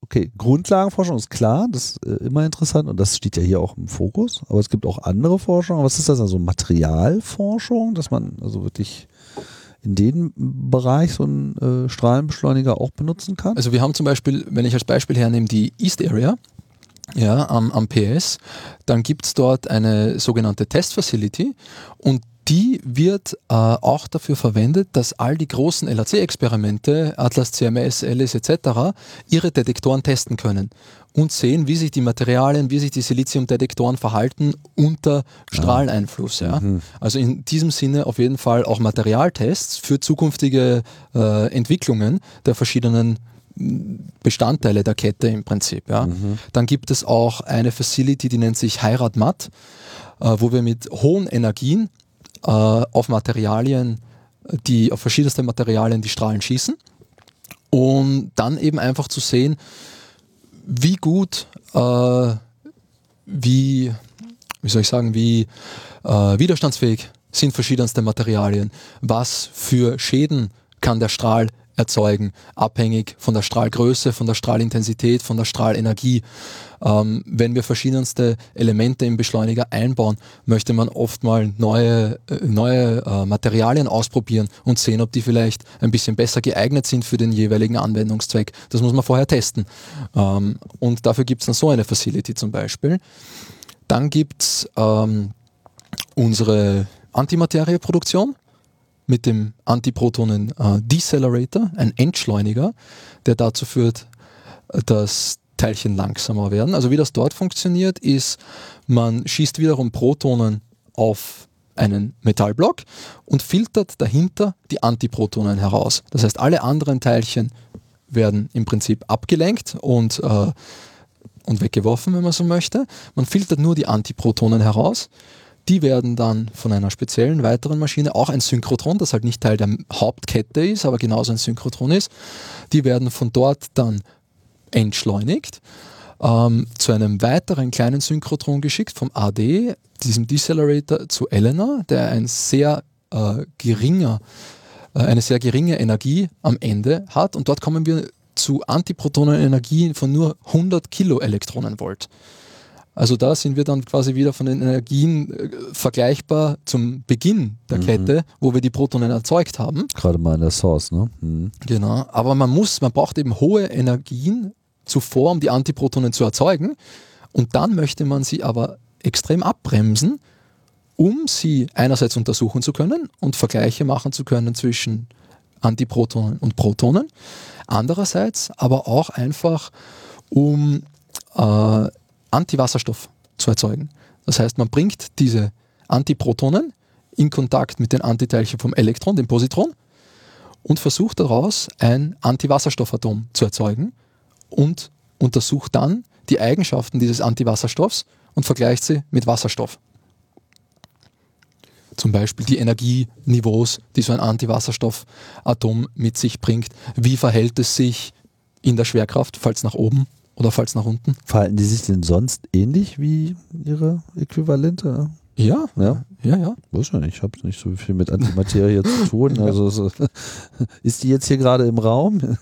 Okay, Grundlagenforschung ist klar, das ist immer interessant und das steht ja hier auch im Fokus, aber es gibt auch andere Forschung. Was ist das, also Materialforschung, dass man also wirklich in dem Bereich so einen äh, Strahlenbeschleuniger auch benutzen kann? Also wir haben zum Beispiel, wenn ich als Beispiel hernehme, die East Area ja, am, am P S, dann gibt es dort eine sogenannte Test-Facility, und die wird äh, auch dafür verwendet, dass all die großen L H C-Experimente, ATLAS, C M S, ALICE et cetera, ihre Detektoren testen können und sehen, wie sich die Materialien, wie sich die Siliziumdetektoren verhalten unter Strahleneinfluss. Ja. Mhm. Also in diesem Sinne auf jeden Fall auch Materialtests für zukünftige äh, Entwicklungen der verschiedenen Bestandteile der Kette im Prinzip. Ja. Mhm. Dann gibt es auch eine Facility, die nennt sich HIRAT-MAT, äh, wo wir mit hohen Energien auf Materialien, die auf verschiedenste Materialien die Strahlen schießen, und dann eben einfach zu sehen, wie gut, äh, wie, wie soll ich sagen, wie äh, widerstandsfähig sind verschiedenste Materialien, was für Schäden kann der Strahl erzeugen, abhängig von der Strahlgröße, von der Strahlintensität, von der Strahlenergie. Ähm, wenn wir verschiedenste Elemente im Beschleuniger einbauen, möchte man oft mal neue, äh, neue äh, Materialien ausprobieren und sehen, ob die vielleicht ein bisschen besser geeignet sind für den jeweiligen Anwendungszweck. Das muss man vorher testen. Ähm, und dafür gibt es dann so eine Facility zum Beispiel. Dann gibt es ähm, unsere Antimaterieproduktion mit dem Antiprotonen äh, Decelerator, ein Entschleuniger, der dazu führt, dass Teilchen langsamer werden. Also wie das dort funktioniert, ist, man schießt wiederum Protonen auf einen Metallblock und filtert dahinter die Antiprotonen heraus. Das heißt, alle anderen Teilchen werden im Prinzip abgelenkt und, äh, und weggeworfen, wenn man so möchte. Man filtert nur die Antiprotonen heraus. Die werden dann von einer speziellen weiteren Maschine, auch ein Synchrotron, das halt nicht Teil der Hauptkette ist, aber genauso ein Synchrotron ist, die werden von dort dann entschleunigt, ähm, zu einem weiteren kleinen Synchrotron geschickt, vom A D, diesem Decelerator, zu ELENA, der ein sehr, äh, geringer, äh, eine sehr geringe Energie am Ende hat. Und dort kommen wir zu Antiprotonenenergien von nur hundert Kiloelektronenvolt. Also da sind wir dann quasi wieder von den Energien äh, vergleichbar zum Beginn der mhm. Kette, wo wir die Protonen erzeugt haben. Gerade mal in der Source, ne? Mhm. Genau, aber man muss, man braucht eben hohe Energien zuvor, um die Antiprotonen zu erzeugen. Und dann möchte man sie aber extrem abbremsen, um sie einerseits untersuchen zu können und Vergleiche machen zu können zwischen Antiprotonen und Protonen. Andererseits aber auch einfach, um äh, Antiwasserstoff zu erzeugen. Das heißt, man bringt diese Antiprotonen in Kontakt mit den Antiteilchen vom Elektron, dem Positron, und versucht daraus ein Antiwasserstoffatom zu erzeugen und untersucht dann die Eigenschaften dieses Antiwasserstoffs und vergleicht sie mit Wasserstoff. Zum Beispiel die Energieniveaus, die so ein Antiwasserstoffatom mit sich bringt. Wie verhält es sich in der Schwerkraft, falls nach oben? Oder falls nach unten. Verhalten die sich denn sonst ähnlich wie ihre Äquivalente? Ja, ja, ja. ja. Weiß ja nicht, ich habe nicht so viel mit Antimaterie zu tun. Also ist die jetzt hier gerade im Raum?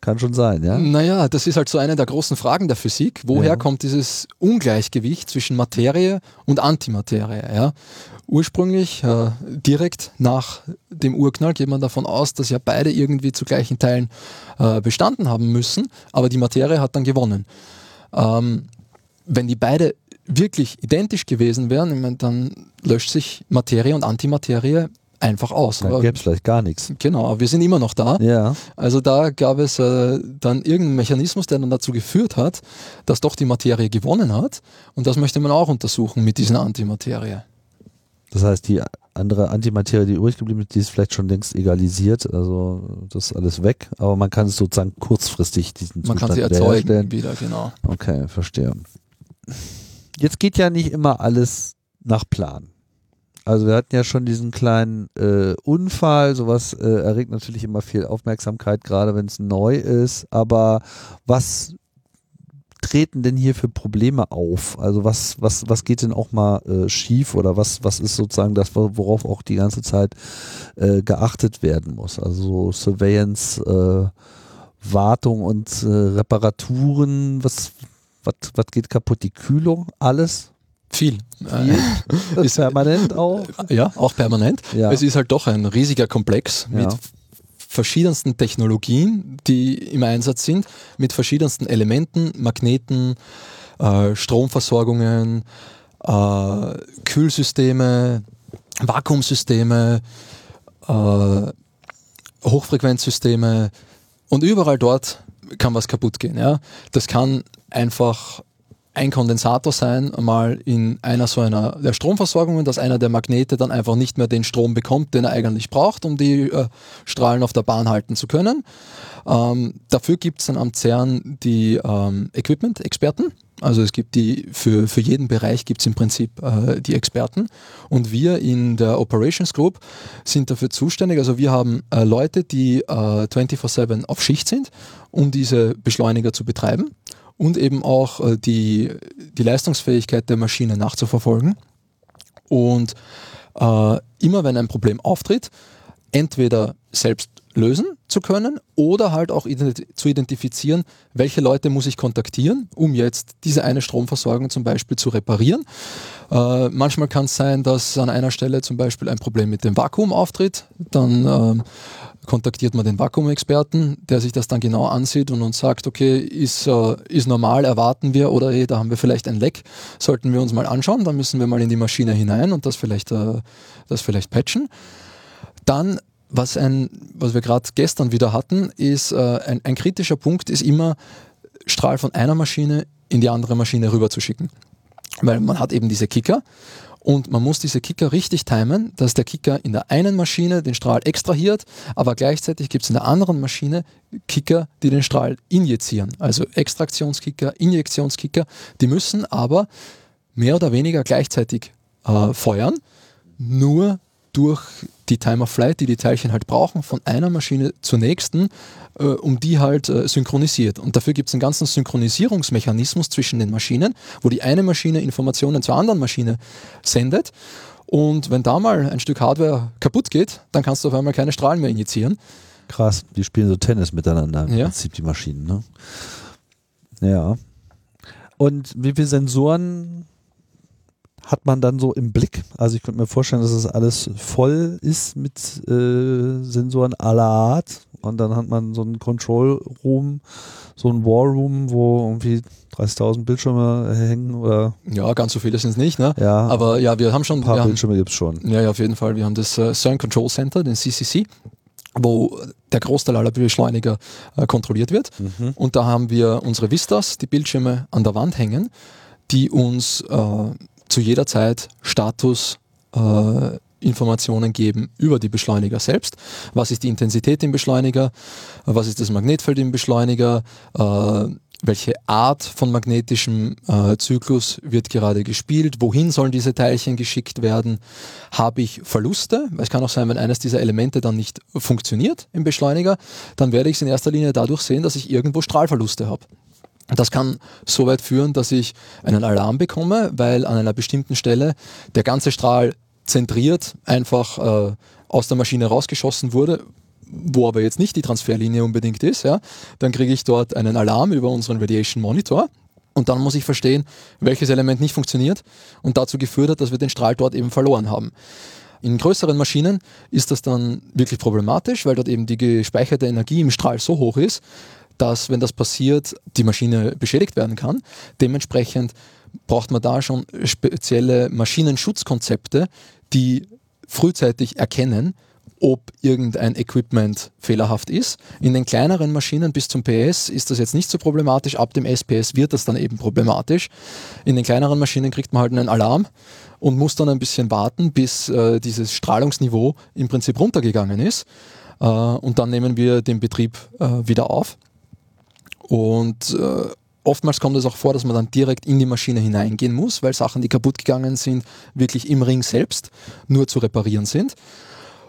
Kann schon sein, ja? Naja, das ist halt so eine der großen Fragen der Physik. Woher ja. kommt dieses Ungleichgewicht zwischen Materie und Antimaterie? Ja? Ursprünglich, äh, direkt nach dem Urknall, geht man davon aus, dass ja beide irgendwie zu gleichen Teilen äh, bestanden haben müssen, aber die Materie hat dann gewonnen. Ähm, wenn die beide wirklich identisch gewesen wären, ich mein, dann löscht sich Materie und Antimaterie einfach aus. Da gäbe es vielleicht gar nichts. Genau, aber wir sind immer noch da. Ja. Also da gab es äh, dann irgendeinen Mechanismus, der dann dazu geführt hat, dass doch die Materie gewonnen hat, und das möchte man auch untersuchen mit dieser Antimaterie. Das heißt, die andere Antimaterie, die übrig geblieben ist, die ist vielleicht schon längst egalisiert, also das ist alles weg, aber man kann es sozusagen kurzfristig diesen man Zustand wiederherstellen. Man kann sie erzeugen wieder, genau. Okay, verstehe. Jetzt geht ja nicht immer alles nach Plan. Also wir hatten ja schon diesen kleinen äh, Unfall, sowas äh, erregt natürlich immer viel Aufmerksamkeit, gerade wenn es neu ist, aber was treten denn hier für Probleme auf? Also was, was, was geht denn auch mal äh, schief, oder was, was ist sozusagen das, worauf auch die ganze Zeit äh, geachtet werden muss? Also Surveillance, äh, Wartung und äh, Reparaturen, was, was, was geht kaputt? Die Kühlung, alles? Viel. Viel. Ist permanent auch? Ja, auch permanent. Ja. Es ist halt doch ein riesiger Komplex ja. mit verschiedensten Technologien, die im Einsatz sind, mit verschiedensten Elementen, Magneten, äh, Stromversorgungen, äh, Kühlsysteme, Vakuumsysteme, äh, Hochfrequenzsysteme, und überall dort kann was kaputt gehen. Ja? Das kann einfach ein Kondensator sein, mal in einer so einer der Stromversorgungen, dass einer der Magnete dann einfach nicht mehr den Strom bekommt, den er eigentlich braucht, um die äh, Strahlen auf der Bahn halten zu können. Ähm, dafür gibt es dann am CERN die ähm, Equipment-Experten. Also es gibt die, für, für jeden Bereich gibt es im Prinzip äh, die Experten, und wir in der Operations Group sind dafür zuständig. Also wir haben äh, Leute, die äh, vierundzwanzig sieben auf Schicht sind, um diese Beschleuniger zu betreiben. Und eben auch äh, die, die Leistungsfähigkeit der Maschine nachzuverfolgen. Und äh, immer wenn ein Problem auftritt, entweder selbst lösen zu können oder halt auch ident- zu identifizieren, welche Leute muss ich kontaktieren, um jetzt diese eine Stromversorgung zum Beispiel zu reparieren. Äh, manchmal kann es sein, dass an einer Stelle zum Beispiel ein Problem mit dem Vakuum auftritt. Dann äh, kontaktiert man den Vakuumexperten, der sich das dann genau ansieht und uns sagt, okay, ist, äh, ist normal, erwarten wir, oder hey, da haben wir vielleicht ein Leck, sollten wir uns mal anschauen, dann müssen wir mal in die Maschine hinein und das vielleicht, äh, das vielleicht patchen. Dann, was, ein, was wir gerade gestern wieder hatten, ist äh, ein, ein kritischer Punkt ist immer Strahl von einer Maschine in die andere Maschine rüber zu schicken. Weil man hat eben diese Kicker und man muss diese Kicker richtig timen, dass der Kicker in der einen Maschine den Strahl extrahiert, aber gleichzeitig gibt es in der anderen Maschine Kicker, die den Strahl injizieren. Also Extraktionskicker, Injektionskicker, die müssen aber mehr oder weniger gleichzeitig äh, feuern, nur durch die Time of Flight, die die Teilchen halt brauchen, von einer Maschine zur nächsten, äh, um die halt äh, synchronisiert. Und dafür gibt es einen ganzen Synchronisierungsmechanismus zwischen den Maschinen, wo die eine Maschine Informationen zur anderen Maschine sendet. Und wenn da mal ein Stück Hardware kaputt geht, dann kannst du auf einmal keine Strahlen mehr injizieren. Krass, die spielen so Tennis miteinander im ja. Prinzip, die Maschinen. Ne? Ja. Und wie viele Sensoren hat man dann so im Blick? Also ich könnte mir vorstellen, dass das alles voll ist mit äh, Sensoren aller Art und dann hat man so einen Control Room, so einen War Room, wo irgendwie dreißigtausend Bildschirme hängen oder... Ja, ganz so viele sind es nicht, ne? Ja, aber ja, wir haben schon... Ein paar Bildschirme gibt es schon. Ja, ja, auf jeden Fall. Wir haben das äh, CERN Control Center, den C C C, wo der Großteil aller Beschleuniger äh, kontrolliert wird. Mhm. Und da haben wir unsere Vistas, die Bildschirme an der Wand hängen, die uns... Äh, zu jeder Zeit Statusinformationen äh, geben über die Beschleuniger selbst. Was ist die Intensität im Beschleuniger? Was ist das Magnetfeld im Beschleuniger? Äh, welche Art von magnetischem äh, Zyklus wird gerade gespielt? Wohin sollen diese Teilchen geschickt werden? Habe ich Verluste? Es kann auch sein, wenn eines dieser Elemente dann nicht funktioniert im Beschleuniger, dann werde ich es in erster Linie dadurch sehen, dass ich irgendwo Strahlverluste habe. Das kann so weit führen, dass ich einen Alarm bekomme, weil an einer bestimmten Stelle der ganze Strahl zentriert einfach äh, aus der Maschine rausgeschossen wurde, wo aber jetzt nicht die Transferlinie unbedingt ist. Ja. Dann kriege ich dort einen Alarm über unseren Radiation Monitor und dann muss ich verstehen, welches Element nicht funktioniert und dazu geführt hat, dass wir den Strahl dort eben verloren haben. In größeren Maschinen ist das dann wirklich problematisch, weil dort eben die gespeicherte Energie im Strahl so hoch ist, dass, wenn das passiert, die Maschine beschädigt werden kann. Dementsprechend braucht man da schon spezielle Maschinenschutzkonzepte, die frühzeitig erkennen, ob irgendein Equipment fehlerhaft ist. In den kleineren Maschinen bis zum P S ist das jetzt nicht so problematisch, ab dem S P S wird das dann eben problematisch. In den kleineren Maschinen kriegt man halt einen Alarm und muss dann ein bisschen warten, bis äh, dieses Strahlungsniveau im Prinzip runtergegangen ist. Äh, und dann nehmen wir den Betrieb äh, wieder auf. Und äh, oftmals kommt es auch vor, dass man dann direkt in die Maschine hineingehen muss, weil Sachen, die kaputt gegangen sind, wirklich im Ring selbst nur zu reparieren sind.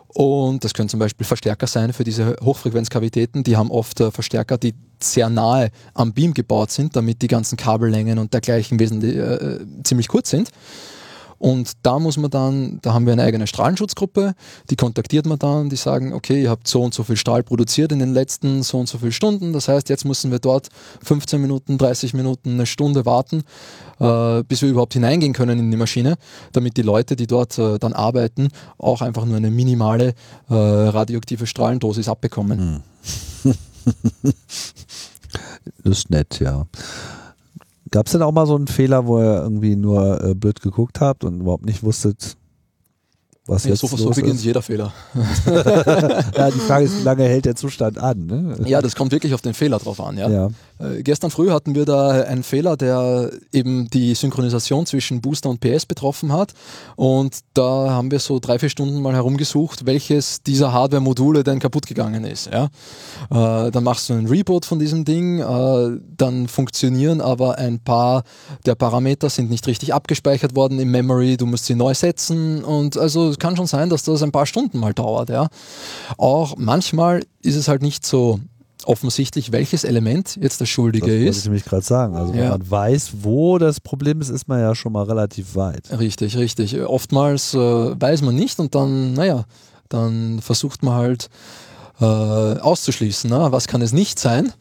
Und das können zum Beispiel Verstärker sein für diese Hochfrequenzkavitäten. Die haben oft äh, Verstärker, die sehr nahe am Beam gebaut sind, damit die ganzen Kabellängen und dergleichen wesentlich äh, ziemlich kurz sind. Und da muss man dann, da haben wir eine eigene Strahlenschutzgruppe, die kontaktiert man dann, die sagen, okay, ihr habt so und so viel Strahl produziert in den letzten so und so vielen Stunden, das heißt, jetzt müssen wir dort fünfzehn Minuten, dreißig Minuten, eine Stunde warten, äh, bis wir überhaupt hineingehen können in die Maschine, damit die Leute, die dort äh, dann arbeiten, auch einfach nur eine minimale äh, radioaktive Strahlendosis abbekommen. Hm. Das ist nett, ja. Gab es denn auch mal so einen Fehler, wo ihr irgendwie nur äh, blöd geguckt habt und überhaupt nicht wusstet, was ja, jetzt so, los so ist? So beginnt jeder Fehler. Ja, die Frage ist, wie lange hält der Zustand an? Ne? Ja, das kommt wirklich auf den Fehler drauf an. Ja. Ja. Äh, gestern früh hatten wir da einen Fehler, der eben die Synchronisation zwischen Booster und P S betroffen hat. Und da haben wir so drei, vier Stunden mal herumgesucht, welches dieser Hardware-Module denn kaputt gegangen ist. Ja? Äh, dann machst du einen Reboot von diesem Ding, äh, dann funktionieren aber ein paar der Parameter sind nicht richtig abgespeichert worden im Memory, du musst sie neu setzen und also es kann schon sein, dass das ein paar Stunden mal dauert. Ja? Auch manchmal ist es halt nicht so offensichtlich, welches Element jetzt der Schuldige ist. Das wollte ich nämlich gerade sagen. Also wenn ja. man weiß, wo das Problem ist, ist man ja schon mal relativ weit. Richtig, richtig. Oftmals äh, weiß man nicht und dann, naja, dann versucht man halt äh, auszuschließen, ne? Was kann es nicht sein,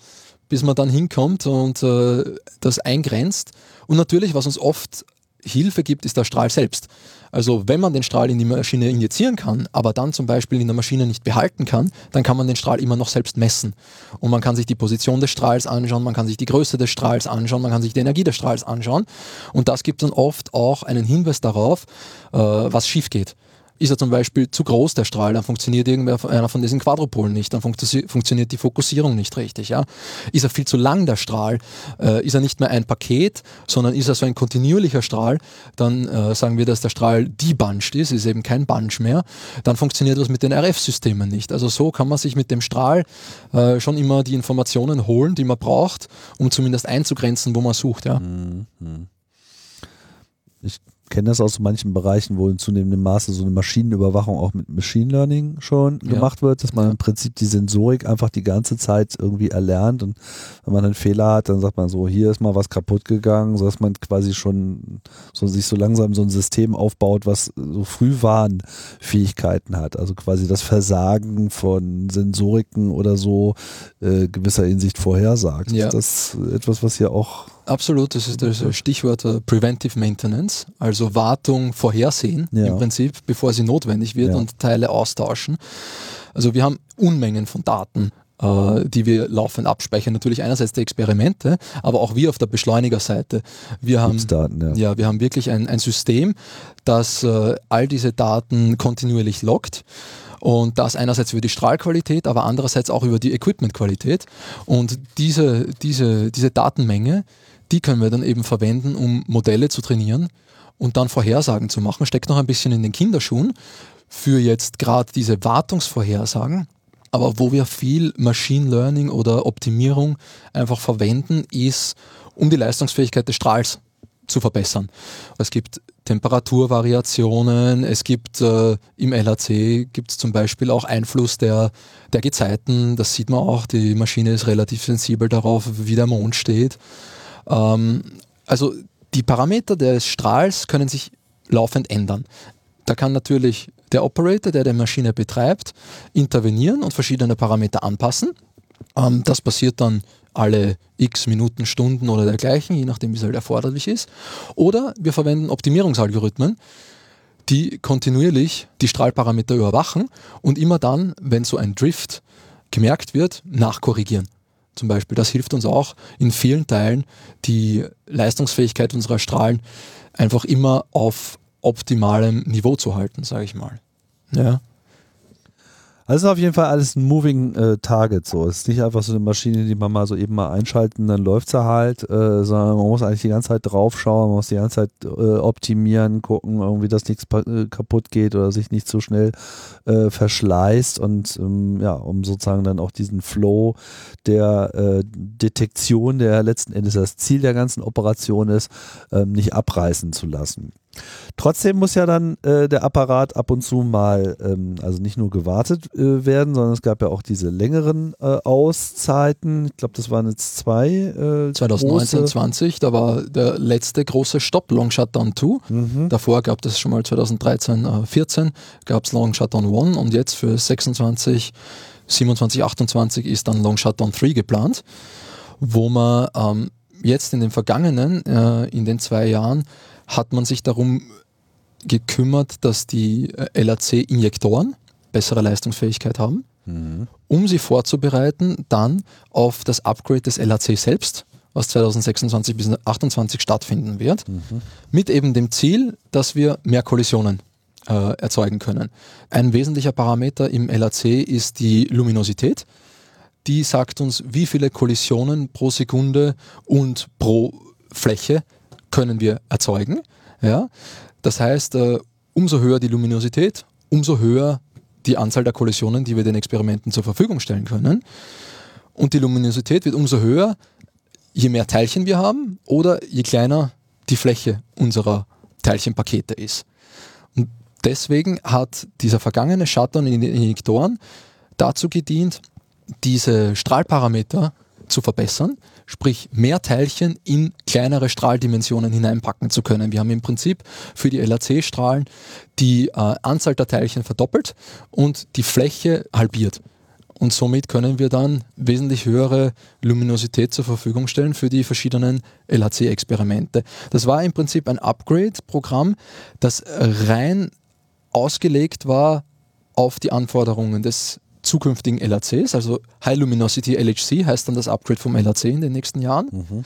bis man dann hinkommt und äh, das eingrenzt. Und natürlich, was uns oft Hilfe gibt, ist der Strahl selbst. Also wenn man den Strahl in die Maschine injizieren kann, aber dann zum Beispiel in der Maschine nicht behalten kann, dann kann man den Strahl immer noch selbst messen. Und man kann sich die Position des Strahls anschauen, man kann sich die Größe des Strahls anschauen, man kann sich die Energie des Strahls anschauen. Und das gibt dann oft auch einen Hinweis darauf, äh, was schief geht. Ist er zum Beispiel zu groß, der Strahl, dann funktioniert irgendeiner von diesen Quadrupolen nicht, dann funktio- funktioniert die Fokussierung nicht richtig. Ja? Ist er viel zu lang, der Strahl, äh, ist er nicht mehr ein Paket, sondern ist er so ein kontinuierlicher Strahl, dann äh, sagen wir, dass der Strahl debunched ist, ist eben kein Bunch mehr, dann funktioniert was mit den R F-Systemen nicht. Also so kann man sich mit dem Strahl äh, schon immer die Informationen holen, die man braucht, um zumindest einzugrenzen, wo man sucht. Ja? Ich kenne das aus manchen Bereichen, wo in zunehmendem Maße so eine Maschinenüberwachung auch mit Machine Learning schon ja. gemacht wird, dass man ja. im Prinzip die Sensorik einfach die ganze Zeit irgendwie erlernt, und wenn man einen Fehler hat, dann sagt man so, hier ist mal was kaputt gegangen, sodass man quasi schon so sich so langsam so ein System aufbaut, was so Frühwarnfähigkeiten hat, also quasi das Versagen von Sensoriken oder so äh, gewisser Hinsicht vorhersagt. Ja. Das ist etwas, was hier auch... Absolut, das ist das Stichwort äh, Preventive Maintenance, also Wartung vorhersehen ja. im Prinzip, bevor sie notwendig wird ja. und Teile austauschen. Also wir haben Unmengen von Daten, äh, die wir laufend abspeichern. Natürlich einerseits die Experimente, aber auch wir auf der Beschleunigerseite. Wir haben, Daten, ja. Ja, wir haben wirklich ein, ein System, das äh, all diese Daten kontinuierlich loggt. Und das einerseits über die Strahlqualität, aber andererseits auch über die Equipmentqualität. Und diese, diese, diese Datenmenge, die können wir dann eben verwenden, um Modelle zu trainieren und dann Vorhersagen zu machen. Steckt noch ein bisschen in den Kinderschuhen für jetzt gerade diese Wartungsvorhersagen. Aber wo wir viel Machine Learning oder Optimierung einfach verwenden, ist, um die Leistungsfähigkeit des Strahls zu verbessern. Es gibt Temperaturvariationen, es gibt äh, im L H C gibt es zum Beispiel auch Einfluss der, der Gezeiten, das sieht man auch, die Maschine ist relativ sensibel darauf, wie der Mond steht. Ähm, also die Parameter des Strahls können sich laufend ändern. Da kann natürlich der Operator, der die Maschine betreibt, intervenieren und verschiedene Parameter anpassen. Ähm, das passiert dann alle x Minuten, Stunden oder dergleichen, je nachdem, wie es halt erforderlich ist. Oder wir verwenden Optimierungsalgorithmen, die kontinuierlich die Strahlparameter überwachen und immer dann, wenn so ein Drift gemerkt wird, nachkorrigieren. Zum Beispiel, das hilft uns auch in vielen Teilen, die Leistungsfähigkeit unserer Strahlen einfach immer auf optimalem Niveau zu halten, sage ich mal. Ja. Also auf jeden Fall alles ein Moving äh, Target. So. Es ist nicht einfach so eine Maschine, die man mal so eben mal einschalten, dann läuft sie halt, äh, sondern man muss eigentlich die ganze Zeit drauf schauen, man muss die ganze Zeit äh, optimieren, gucken, irgendwie, dass nichts pa- kaputt geht oder sich nicht zu schnell äh, verschleißt, und ähm, ja, um sozusagen dann auch diesen Flow der äh, Detektion, der letzten Endes das Ziel der ganzen Operation ist, ähm, nicht abreißen zu lassen. Trotzdem muss ja dann äh, der Apparat ab und zu mal, ähm, also nicht nur gewartet äh, werden, sondern es gab ja auch diese längeren äh, Auszeiten. Ich glaube, das waren jetzt zwei. Äh, zwanzig neunzehn, zwanzig, da war der letzte große Stopp, Long Shutdown zwei. Mhm. Davor gab es schon mal zwanzig dreizehn, vierzehn, gab es Long Shutdown eins, und jetzt für sechsundzwanzig, siebenundzwanzig, achtundzwanzig ist dann Long Shutdown drei geplant, wo man ähm, jetzt in den vergangenen, äh, in den zwei Jahren, hat man sich darum gekümmert, dass die L H C-Injektoren bessere Leistungsfähigkeit haben, mhm. um sie vorzubereiten dann auf das Upgrade des L H C selbst, was zwanzig sechsundzwanzig bis zwanzig achtundzwanzig stattfinden wird, mhm. mit eben dem Ziel, dass wir mehr Kollisionen äh, erzeugen können. Ein wesentlicher Parameter im L H C ist die Luminosität. Die sagt uns, wie viele Kollisionen pro Sekunde und pro Fläche können wir erzeugen. Ja? Das heißt, äh, umso höher die Luminosität, umso höher die Anzahl der Kollisionen, die wir den Experimenten zur Verfügung stellen können. Und die Luminosität wird umso höher, je mehr Teilchen wir haben oder je kleiner die Fläche unserer Teilchenpakete ist. Und deswegen hat dieser vergangene Shutdown in den Injektoren dazu gedient, diese Strahlparameter zu verbessern, sprich mehr Teilchen in kleinere Strahldimensionen hineinpacken zu können. Wir haben im Prinzip für die L H C-Strahlen die äh, Anzahl der Teilchen verdoppelt und die Fläche halbiert. Und somit können wir dann wesentlich höhere Luminosität zur Verfügung stellen für die verschiedenen L H C-Experimente. Das war im Prinzip ein Upgrade-Programm, das rein ausgelegt war auf die Anforderungen des zukünftigen L H Cs, also High Luminosity L H C heißt dann das Upgrade vom L H C in den nächsten Jahren. Mhm.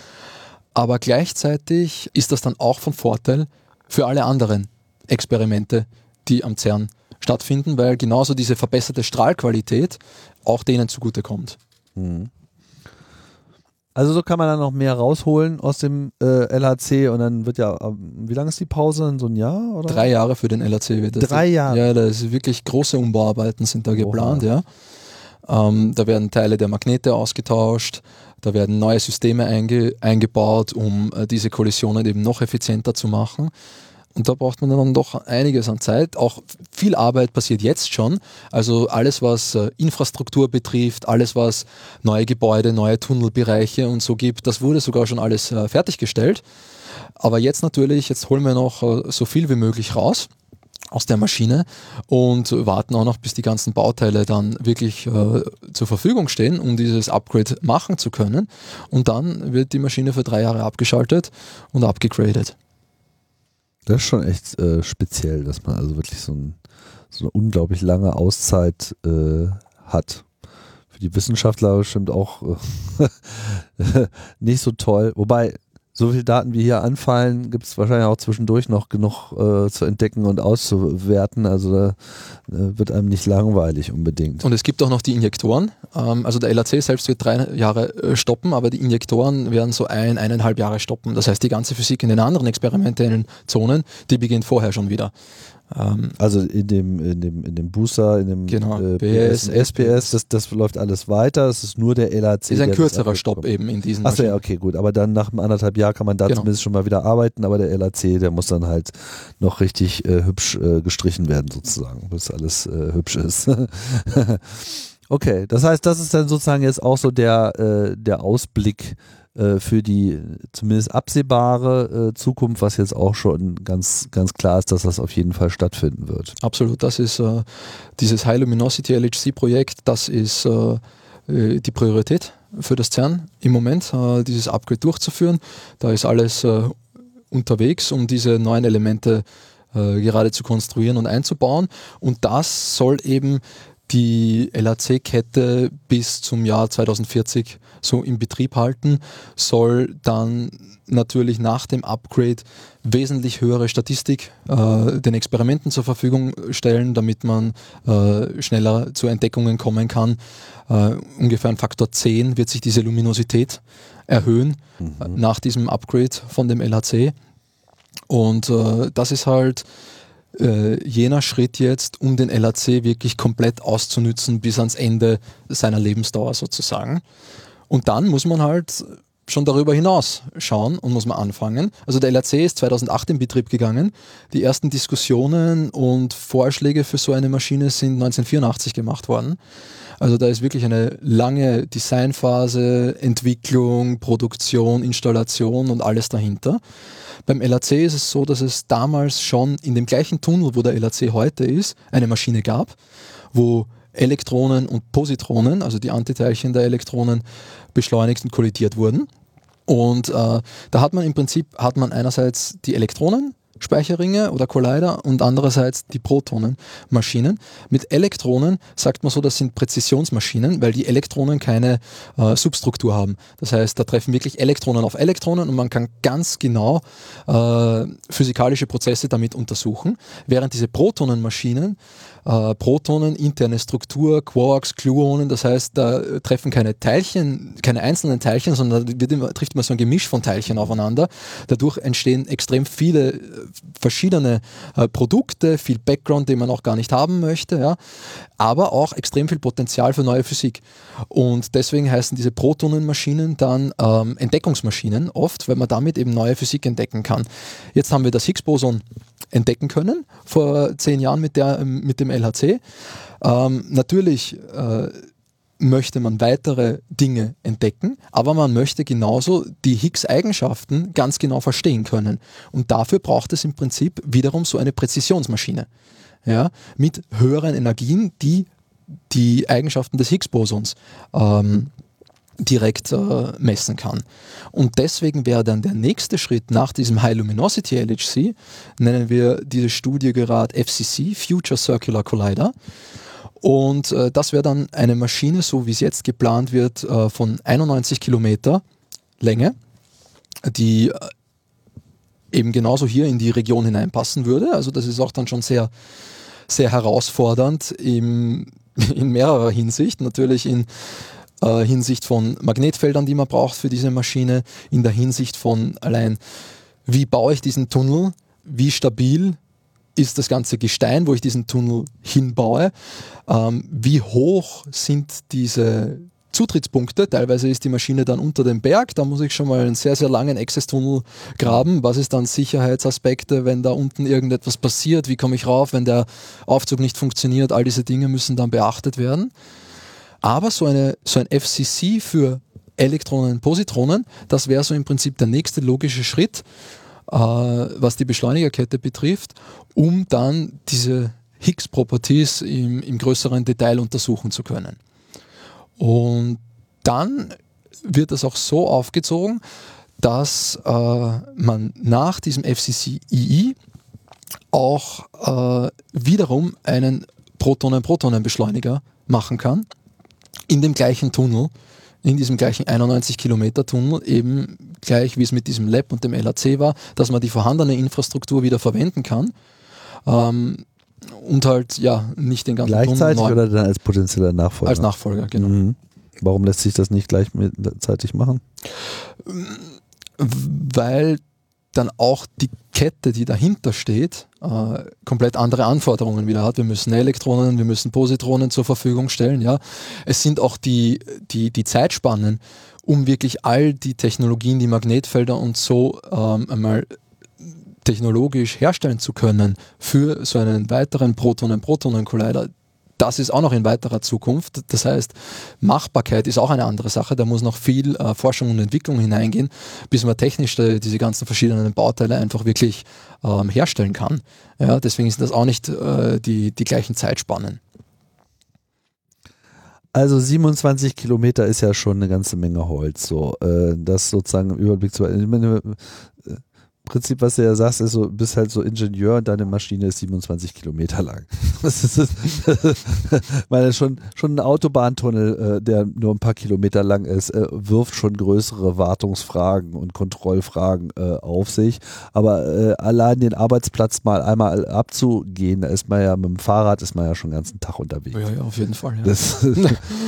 Aber gleichzeitig ist das dann auch von Vorteil für alle anderen Experimente, die am CERN stattfinden, weil genauso diese verbesserte Strahlqualität auch denen zugutekommt. Mhm. Also so kann man dann noch mehr rausholen aus dem äh, L H C und dann wird ja, wie lange ist die Pause? So ein Jahr? Oder? Drei Jahre für den L H C wird das. Drei Jahre? Ja, da ist wirklich große Umbauarbeiten sind da geplant, ja. Ähm, da werden Teile der Magnete ausgetauscht, da werden neue Systeme einge- eingebaut, um äh, diese Kollisionen eben noch effizienter zu machen. Und da braucht man dann doch einiges an Zeit. Auch viel Arbeit passiert jetzt schon. Also alles, was Infrastruktur betrifft, alles, was neue Gebäude, neue Tunnelbereiche und so gibt, das wurde sogar schon alles fertiggestellt. Aber jetzt natürlich, jetzt holen wir noch so viel wie möglich raus aus der Maschine und warten auch noch, bis die ganzen Bauteile dann wirklich äh, zur Verfügung stehen, um dieses Upgrade machen zu können. Und dann wird die Maschine für drei Jahre abgeschaltet und abgegradet. Das ist schon echt äh, speziell, dass man also wirklich so, ein, so eine unglaublich lange Auszeit äh, hat. Für die Wissenschaftler bestimmt auch äh, nicht so toll. Wobei, so viele Daten wie hier anfallen, gibt es wahrscheinlich auch zwischendurch noch genug äh, zu entdecken und auszuwerten. Also da äh, wird einem nicht langweilig unbedingt. Und es gibt auch noch die Injektoren. Ähm, also der L H C selbst wird drei Jahre äh, stoppen, aber die Injektoren werden so ein, eineinhalb Jahre stoppen. Das heißt, die ganze Physik in den anderen experimentellen Zonen, die beginnt vorher schon wieder. Ähm, also in dem, in dem, in dem Booster, in dem genau, äh, P S, S P S, das, das läuft alles weiter. Es ist nur der L H C. Ist ein kürzerer Stopp eben in diesen Maschinen. Achso, ja, okay, gut. Aber dann nach einem anderthalb Jahr kann man da genau. zumindest schon mal wieder arbeiten, aber der L H C, der muss dann halt noch richtig äh, hübsch äh, gestrichen werden sozusagen, bis alles äh, hübsch ist. Okay, das heißt, das ist dann sozusagen jetzt auch so der, äh, der Ausblick äh, für die zumindest absehbare äh, Zukunft, was jetzt auch schon ganz, ganz klar ist, dass das auf jeden Fall stattfinden wird. Absolut, das ist äh, dieses High Luminosity L H C-Projekt, das ist äh, die Priorität für das CERN im Moment, äh, dieses Upgrade durchzuführen. Da ist alles äh, unterwegs, um diese neuen Elemente äh, gerade zu konstruieren und einzubauen. Und das soll eben die L H C-Kette bis zum Jahr zwanzig vierzig so in Betrieb halten, soll dann natürlich nach dem Upgrade wesentlich höhere Statistik äh, den Experimenten zur Verfügung stellen, damit man äh, schneller zu Entdeckungen kommen kann. Äh, ungefähr ein Faktor zehn wird sich diese Luminosität erhöhen mhm. äh, nach diesem Upgrade von dem L H C. Und äh, das ist halt Äh, jener Schritt jetzt, um den L H C wirklich komplett auszunützen bis ans Ende seiner Lebensdauer sozusagen. Und dann muss man halt schon darüber hinaus schauen und muss man anfangen. Also der L H C ist zweitausendacht in Betrieb gegangen. Die ersten Diskussionen und Vorschläge für so eine Maschine sind neunzehnhundertvierundachtzig gemacht worden. Also da ist wirklich eine lange Designphase, Entwicklung, Produktion, Installation und alles dahinter. Beim L H C ist es so, dass es damals schon in dem gleichen Tunnel, wo der L H C heute ist, eine Maschine gab, wo Elektronen und Positronen, also die Antiteilchen der Elektronen, beschleunigt und kollidiert wurden. Und äh, da hat man im Prinzip hat man einerseits die Elektronen, Speicherringe oder Collider und andererseits die Protonenmaschinen. Mit Elektronen sagt man so, das sind Präzisionsmaschinen, weil die Elektronen keine äh, Substruktur haben. Das heißt, da treffen wirklich Elektronen auf Elektronen und man kann ganz genau äh, physikalische Prozesse damit untersuchen. Während diese Protonenmaschinen, äh, Protonen, interne Struktur, Quarks, Gluonen, das heißt, da treffen keine Teilchen, keine einzelnen Teilchen, sondern da wird immer, trifft man so ein Gemisch von Teilchen aufeinander. Dadurch entstehen extrem viele verschiedene äh, Produkte, viel Background, den man auch gar nicht haben möchte, ja, aber auch extrem viel Potenzial für neue Physik. Und deswegen heißen diese Protonenmaschinen dann ähm, Entdeckungsmaschinen oft, weil man damit eben neue Physik entdecken kann. Jetzt haben wir das Higgs-Boson entdecken können, vor zehn Jahren mit, der, mit dem L H C. Ähm, natürlich äh, möchte man weitere Dinge entdecken, aber man möchte genauso die Higgs-Eigenschaften ganz genau verstehen können. Und dafür braucht es im Prinzip wiederum so eine Präzisionsmaschine, ja, mit höheren Energien, die die Eigenschaften des Higgs-Bosons ähm, direkt äh, messen kann. Und deswegen wäre dann der nächste Schritt nach diesem High Luminosity L H C, nennen wir diese Studie gerade F C C, Future Circular Collider. Und äh, das wäre dann eine Maschine, so wie es jetzt geplant wird, äh, von einundneunzig Kilometer Länge, die äh, eben genauso hier in die Region hineinpassen würde. Also das ist auch dann schon sehr, sehr herausfordernd im, in mehrerer Hinsicht. Natürlich in äh, Hinsicht von Magnetfeldern, die man braucht für diese Maschine, in der Hinsicht von allein, wie baue ich diesen Tunnel, wie stabil ist das ganze Gestein, wo ich diesen Tunnel hinbaue, ähm, wie hoch sind diese Zutrittspunkte. Teilweise ist die Maschine dann unter dem Berg, da muss ich schon mal einen sehr, sehr langen Access-Tunnel graben. Was ist dann Sicherheitsaspekte, wenn da unten irgendetwas passiert? Wie komme ich rauf, wenn der Aufzug nicht funktioniert? All diese Dinge müssen dann beachtet werden. Aber so, eine, so ein F C C für Elektronen und Positronen, das wäre so im Prinzip der nächste logische Schritt, äh, was die Beschleunigerkette betrifft, um dann diese Higgs-Properties im, im größeren Detail untersuchen zu können. Und dann wird das auch so aufgezogen, dass äh, man nach diesem F C C I I auch äh, wiederum einen Protonen-Protonen-Beschleuniger machen kann, in dem gleichen Tunnel, in diesem gleichen einundneunzig Kilometer Tunnel, eben gleich wie es mit diesem L E P und dem L H C war, dass man die vorhandene Infrastruktur wieder verwenden kann. Ähm, Und halt, ja, nicht den ganzen gleichzeitig Tunnel, oder dann als potenzieller Nachfolger? Als Nachfolger, genau. Mhm. Warum lässt sich das nicht gleichzeitig machen? Weil dann auch die Kette, die dahinter steht, äh, komplett andere Anforderungen wieder hat. Wir müssen Elektronen, wir müssen Positronen zur Verfügung stellen. Ja. Es sind auch die, die, die Zeitspannen, um wirklich all die Technologien, die Magnetfelder und so ähm, einmal technologisch herstellen zu können für so einen weiteren Protonen-Protonen-Collider, das ist auch noch in weiterer Zukunft. Das heißt, Machbarkeit ist auch eine andere Sache. Da muss noch viel äh, Forschung und Entwicklung hineingehen, bis man technisch äh, diese ganzen verschiedenen Bauteile einfach wirklich ähm, herstellen kann. Ja, deswegen sind das auch nicht äh, die, die gleichen Zeitspannen. Also siebenundzwanzig Kilometer ist ja schon eine ganze Menge Holz. So, äh, das sozusagen im Überblick zu... Ich meine, äh, Prinzip, was du ja sagst, ist so, bist halt so Ingenieur und deine Maschine ist siebenundzwanzig Kilometer lang. Das ist, das ist meine, schon, schon ein Autobahntunnel, äh, der nur ein paar Kilometer lang ist, äh, wirft schon größere Wartungsfragen und Kontrollfragen äh, auf sich. Aber äh, allein den Arbeitsplatz mal einmal abzugehen, da ist man ja mit dem Fahrrad, ist man ja schon den ganzen Tag unterwegs. Ja, ja, auf jeden Fall. Ja. Das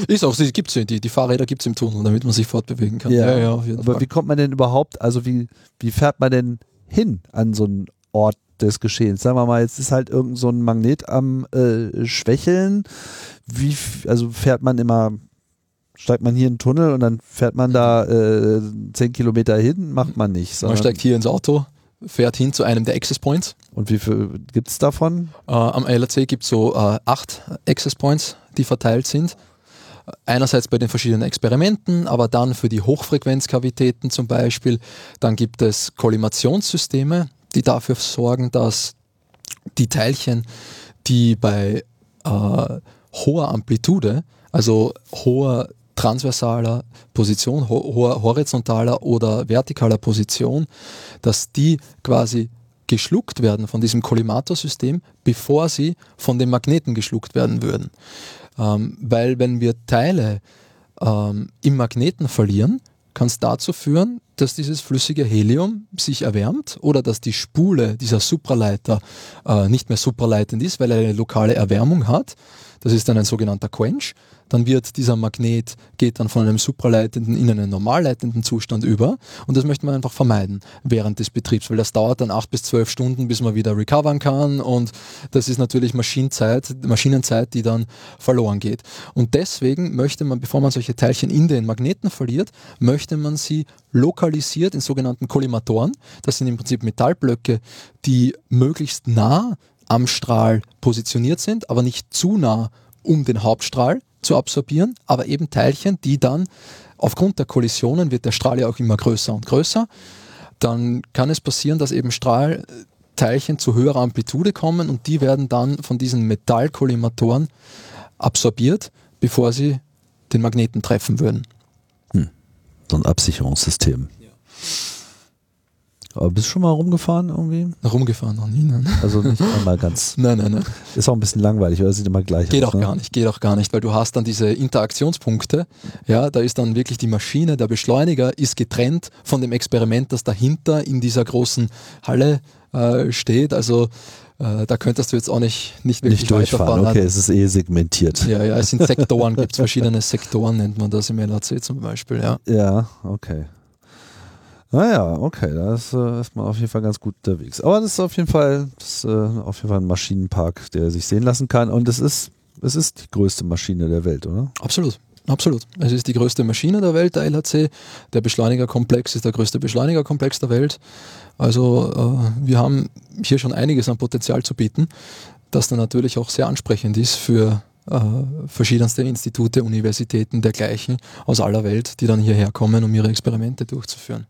ist auch, die gibt's ja, die, die Fahrräder gibt es im Tunnel, damit man sich fortbewegen kann. Ja, ja, ja, auf jeden aber Fall. Wie kommt man denn überhaupt, also wie, wie fährt man denn hin an so einen Ort des Geschehens? Sagen wir mal, jetzt ist halt irgend so ein Magnet am äh, Schwächeln. Wie, also fährt man immer, steigt man hier in den Tunnel und dann fährt man da äh, zehn Kilometer hin? Macht man nicht. Man steigt hier ins Auto, fährt hin zu einem der Access Points. Und wie viel gibt es davon? Äh, am L H C gibt es so äh, acht Access Points, die verteilt sind. Einerseits bei den verschiedenen Experimenten, aber dann für die Hochfrequenzkavitäten zum Beispiel. Dann gibt es Kollimationssysteme, die dafür sorgen, dass die Teilchen, die bei äh, hoher Amplitude, also hoher transversaler Position, ho- hoher horizontaler oder vertikaler Position, dass die quasi geschluckt werden von diesem Kollimatorsystem, bevor sie von den Magneten geschluckt werden würden. Ähm, weil wenn wir Teile ähm, im Magneten verlieren, kann es dazu führen, dass dieses flüssige Helium sich erwärmt oder dass die Spule dieser Supraleiter äh, nicht mehr supraleitend ist, weil er eine lokale Erwärmung hat. Das ist dann ein sogenannter Quench. Dann wird dieser Magnet, geht dann von einem supraleitenden in einen normalleitenden Zustand über und das möchte man einfach vermeiden während des Betriebs, weil das dauert dann acht bis zwölf Stunden, bis man wieder recovern kann und das ist natürlich Maschinenzeit, Maschinenzeit, die dann verloren geht. Und deswegen möchte man, bevor man solche Teilchen in den Magneten verliert, möchte man sie lokalisiert in sogenannten Kollimatoren. Das sind im Prinzip Metallblöcke, die möglichst nah am Strahl positioniert sind, aber nicht zu nah, um den Hauptstrahl zu absorbieren, aber eben Teilchen, die dann aufgrund der Kollisionen wird der Strahl ja auch immer größer und größer. Dann kann es passieren, dass eben Strahlteilchen zu höherer Amplitude kommen und die werden dann von diesen Metallkollimatoren absorbiert, bevor sie den Magneten treffen würden. Hm. So ein Absicherungssystem. Ja. Aber bist du schon mal rumgefahren irgendwie? Rumgefahren noch nie, nein. Also nicht einmal ganz. Nein, nein, nein. Ist auch ein bisschen langweilig, oder? Das sieht immer gleich geht aus. Geht auch ne? gar nicht, geht auch gar nicht, weil du hast dann diese Interaktionspunkte, ja, da ist dann wirklich die Maschine, der Beschleuniger ist getrennt von dem Experiment, das dahinter in dieser großen Halle äh, steht, also äh, da könntest du jetzt auch nicht, nicht wirklich nicht durchfahren. Okay, nein. Es ist eh segmentiert. Ja, ja, es sind Sektoren, gibt es verschiedene Sektoren, nennt man das im L H C zum Beispiel, ja. Ja, okay. Naja, okay, da ist, äh, ist man auf jeden Fall ganz gut unterwegs. Aber das ist auf jeden Fall, das ist, äh, auf jeden Fall ein Maschinenpark, der sich sehen lassen kann. Und es ist, es ist die größte Maschine der Welt, oder? Absolut, absolut. Es ist die größte Maschine der Welt, der L H C. Der Beschleunigerkomplex ist der größte Beschleunigerkomplex der Welt. Also äh, wir haben hier schon einiges an Potenzial zu bieten, das dann natürlich auch sehr ansprechend ist für äh, verschiedenste Institute, Universitäten, dergleichen aus aller Welt, die dann hierher kommen, um ihre Experimente durchzuführen.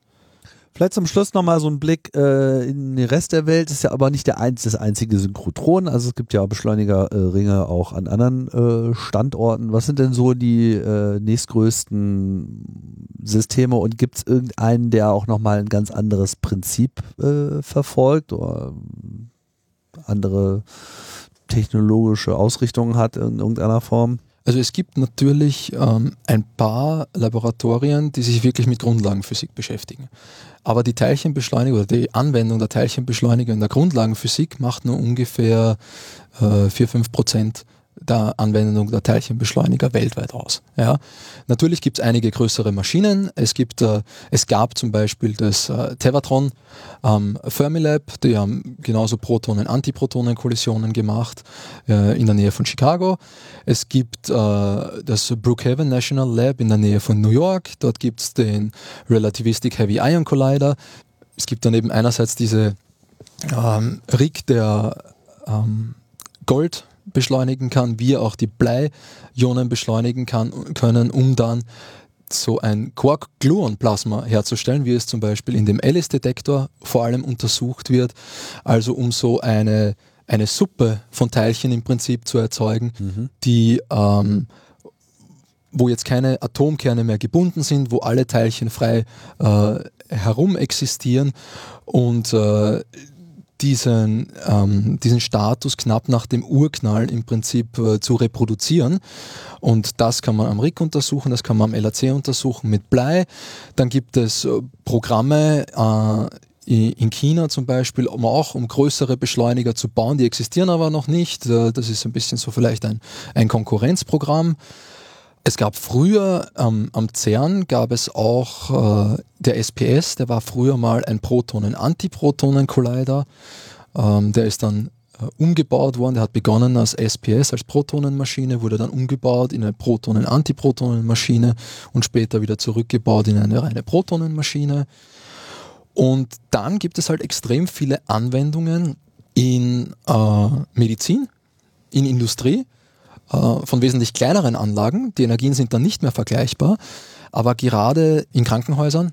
Vielleicht zum Schluss nochmal so ein Blick äh, in den Rest der Welt. Das ist ja aber nicht der einz- das einzige Synchrotron. Also es gibt ja Beschleunigerringe äh, auch an anderen äh, Standorten. Was sind denn so die äh, nächstgrößten Systeme? Und gibt es irgendeinen, der auch nochmal ein ganz anderes Prinzip äh, verfolgt oder andere technologische Ausrichtungen hat in irgendeiner Form? Also es gibt natürlich ähm, ein paar Laboratorien, die sich wirklich mit Grundlagenphysik beschäftigen. Aber die Teilchenbeschleunigung oder die Anwendung der Teilchenbeschleunigung in der Grundlagenphysik macht nur ungefähr äh, vier bis fünf Prozent der Anwendung der Teilchenbeschleuniger weltweit aus. Ja? Natürlich gibt es einige größere Maschinen. Es gibt, äh, es gab zum Beispiel das äh, Tevatron, ähm, Fermilab, die haben genauso Protonen- Antiprotonen-Kollisionen gemacht äh, in der Nähe von Chicago. Es gibt äh, das Brookhaven National Lab in der Nähe von New York. Dort gibt es den Relativistic Heavy Ion Collider. Es gibt daneben einerseits diese ähm, Rig, der ähm, Gold beschleunigen kann, wie auch die Blei-Ionen beschleunigen kann, können, um dann so ein Quark-Gluon-Plasma herzustellen, wie es zum Beispiel in dem ALICE-Detektor vor allem untersucht wird, also um so eine, eine Suppe von Teilchen im Prinzip zu erzeugen, mhm. die ähm, wo jetzt keine Atomkerne mehr gebunden sind, wo alle Teilchen frei äh, herum existieren und äh, Diesen, ähm, diesen Status knapp nach dem Urknall im Prinzip äh, zu reproduzieren. Und das kann man am R I C untersuchen, das kann man am L H C untersuchen mit Blei. Dann gibt es äh, Programme äh, in China zum Beispiel, um auch um größere Beschleuniger zu bauen, die existieren aber noch nicht. Äh, das ist ein bisschen so vielleicht ein, ein Konkurrenzprogramm. Es gab früher ähm, am CERN gab es auch äh, der S P S, der war früher mal ein Protonen-Antiprotonen-Collider, ähm, der ist dann äh, umgebaut worden, der hat begonnen als S P S, als Protonenmaschine, wurde dann umgebaut in eine Protonen-Antiprotonen-Maschine und später wieder zurückgebaut in eine reine Protonenmaschine. Und dann gibt es halt extrem viele Anwendungen in äh, Medizin, in Industrie, von wesentlich kleineren Anlagen. Die Energien sind dann nicht mehr vergleichbar, aber gerade in Krankenhäusern,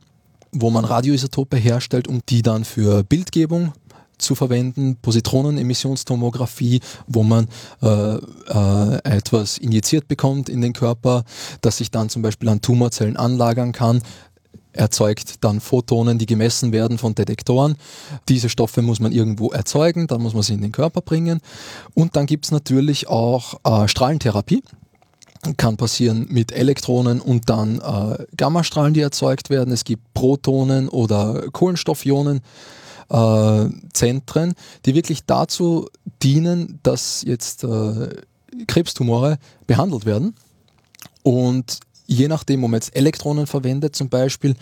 wo man Radioisotope herstellt, um die dann für Bildgebung zu verwenden, Positronenemissionstomographie, wo man äh, äh, etwas injiziert bekommt in den Körper, das sich dann zum Beispiel an Tumorzellen anlagern kann, erzeugt dann Photonen, die gemessen werden von Detektoren. Diese Stoffe muss man irgendwo erzeugen, dann muss man sie in den Körper bringen. Und dann gibt es natürlich auch äh, Strahlentherapie. Kann passieren mit Elektronen und dann äh, Gammastrahlen, die erzeugt werden. Es gibt Protonen oder Kohlenstoffionen. Äh, Zentren, die wirklich dazu dienen, dass jetzt äh, Krebstumore behandelt werden. Und je nachdem, wo man jetzt Elektronen verwendet, zum Beispiel,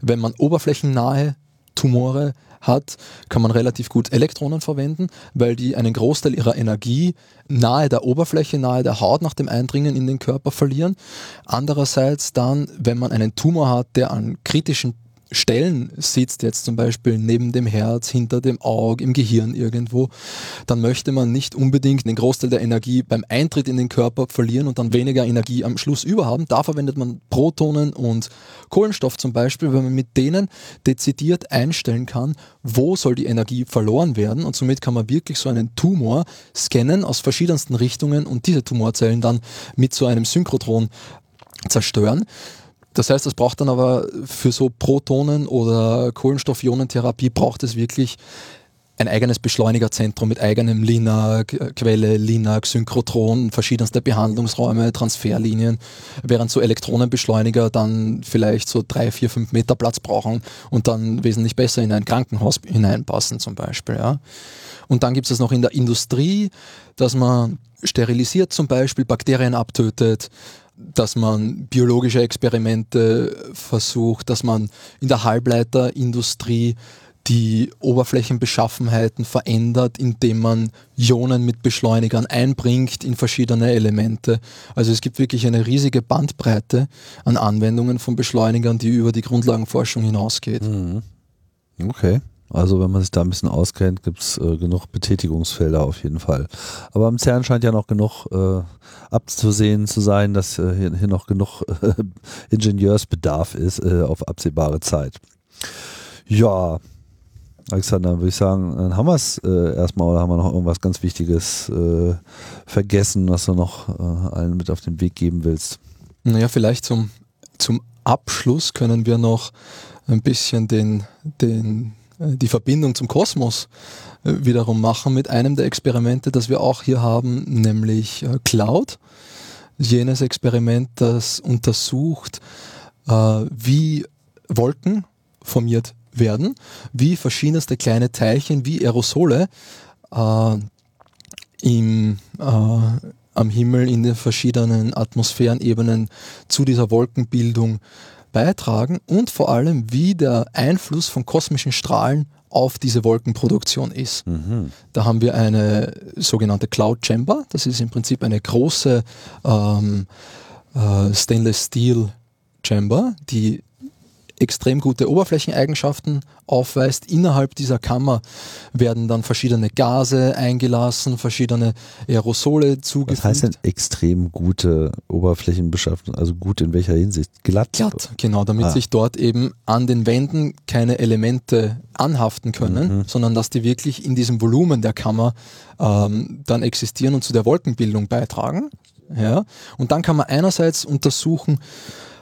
wenn man oberflächennahe Tumore hat, kann man relativ gut Elektronen verwenden, weil die einen Großteil ihrer Energie nahe der Oberfläche, nahe der Haut nach dem Eindringen in den Körper verlieren. Andererseits dann, wenn man einen Tumor hat, der an kritischen Stellen sitzt, jetzt zum Beispiel neben dem Herz, hinter dem Auge, im Gehirn irgendwo, dann möchte man nicht unbedingt den Großteil der Energie beim Eintritt in den Körper verlieren und dann weniger Energie am Schluss überhaben. Da verwendet man Protonen und Kohlenstoff zum Beispiel, weil man mit denen dezidiert einstellen kann, wo soll die Energie verloren werden, und somit kann man wirklich so einen Tumor scannen aus verschiedensten Richtungen und diese Tumorzellen dann mit so einem Synchrotron zerstören. Das heißt, es braucht dann aber für so Protonen- oder Kohlenstoffionentherapie braucht es wirklich ein eigenes Beschleunigerzentrum mit eigenem Linac-Quelle, Linac-Synchrotron, verschiedenste Behandlungsräume, Transferlinien, während so Elektronenbeschleuniger dann vielleicht so drei, vier, fünf Meter Platz brauchen und dann wesentlich besser in ein Krankenhaus hineinpassen zum Beispiel. Ja. Und dann gibt es noch in der Industrie, dass man sterilisiert zum Beispiel, Bakterien abtötet, dass man biologische Experimente versucht, dass man in der Halbleiterindustrie die Oberflächenbeschaffenheiten verändert, indem man Ionen mit Beschleunigern einbringt in verschiedene Elemente. Also es gibt wirklich eine riesige Bandbreite an Anwendungen von Beschleunigern, die über die Grundlagenforschung hinausgeht. Okay, also wenn man sich da ein bisschen auskennt, gibt es äh, genug Betätigungsfelder auf jeden Fall. Aber am CERN scheint ja noch genug äh, abzusehen zu sein, dass äh, hier, hier noch genug äh, Ingenieursbedarf ist äh, auf absehbare Zeit. Ja, Alexander, würde ich sagen, dann haben wir es äh, erstmal, oder haben wir noch irgendwas ganz Wichtiges äh, vergessen, was du noch äh, allen mit auf den Weg geben willst? Naja, vielleicht zum, zum Abschluss können wir noch ein bisschen den, den, äh, die Verbindung zum Kosmos äh, wiederum machen mit einem der Experimente, das wir auch hier haben, nämlich äh, CLOUD. Jenes Experiment, das untersucht, äh, wie Wolken formiert werden. werden, wie verschiedenste kleine Teilchen, wie Aerosole äh, im, äh, am Himmel in den verschiedenen Atmosphärenebenen zu dieser Wolkenbildung beitragen und vor allem, wie der Einfluss von kosmischen Strahlen auf diese Wolkenproduktion ist. Mhm. Da haben wir eine sogenannte Cloud Chamber, das ist im Prinzip eine große ähm, äh, Stainless Steel Chamber, die extrem gute Oberflächeneigenschaften aufweist. Innerhalb dieser Kammer werden dann verschiedene Gase eingelassen, verschiedene Aerosole zugefügt. Was heißt denn extrem gute Oberflächenbeschaffung? Also gut in welcher Hinsicht? Glatt? Glatt, genau, damit ah. sich dort eben an den Wänden keine Elemente anhaften können, mhm. sondern dass die wirklich in diesem Volumen der Kammer ähm, dann existieren und zu der Wolkenbildung beitragen. Ja. Und dann kann man einerseits untersuchen,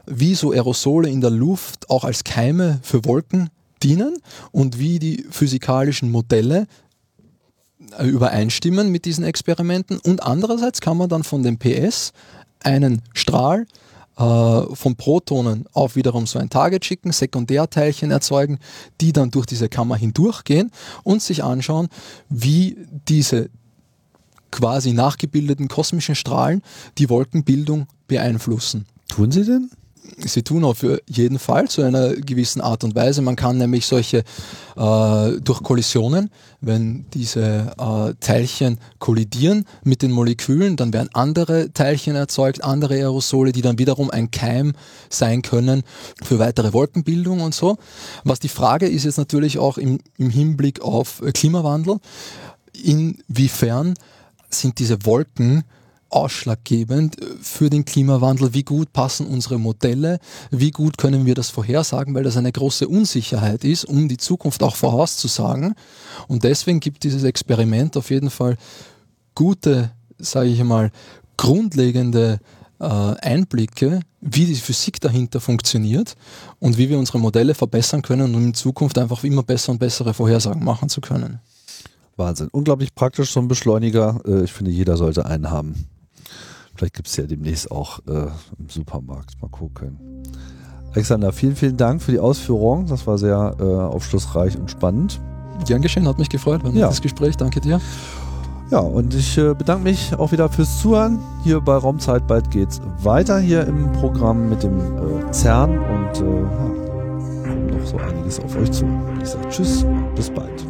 wie so Aerosole in der Luft auch als Keime für Wolken dienen und wie die physikalischen Modelle übereinstimmen mit diesen Experimenten. Und andererseits kann man dann von dem P S einen Strahl äh, von Protonen auf wiederum so ein Target schicken, Sekundärteilchen erzeugen, die dann durch diese Kammer hindurchgehen und sich anschauen, wie diese quasi nachgebildeten kosmischen Strahlen die Wolkenbildung beeinflussen. Tun sie denn? Sie tun auf jeden Fall zu einer gewissen Art und Weise. Man kann nämlich solche äh, durch Kollisionen, wenn diese äh, Teilchen kollidieren mit den Molekülen, dann werden andere Teilchen erzeugt, andere Aerosole, die dann wiederum ein Keim sein können für weitere Wolkenbildung und so. Was die Frage ist jetzt natürlich auch im, im Hinblick auf Klimawandel, inwiefern sind diese Wolken ausschlaggebend für den Klimawandel, wie gut passen unsere Modelle, wie gut können wir das vorhersagen, weil das eine große Unsicherheit ist, um die Zukunft auch vorauszusagen. Und deswegen gibt dieses Experiment auf jeden Fall gute, sage ich mal, grundlegende äh, Einblicke, wie die Physik dahinter funktioniert und wie wir unsere Modelle verbessern können, um in Zukunft einfach immer besser und bessere Vorhersagen machen zu können. Wahnsinn. Unglaublich praktisch, so ein Beschleuniger. Äh, ich finde, jeder sollte einen haben. Vielleicht gibt es ja demnächst auch äh, im Supermarkt. Mal gucken. Alexander, vielen, vielen Dank für die Ausführung. Das war sehr äh, aufschlussreich und spannend. Gern geschehen, hat mich gefreut. War ja. Das Gespräch, danke dir. Ja, und ich äh, bedanke mich auch wieder fürs Zuhören. Hier bei Raumzeit, bald geht's weiter hier im Programm mit dem äh, CERN und äh, ja, noch so einiges auf euch zu. Ich sage tschüss, bis bald.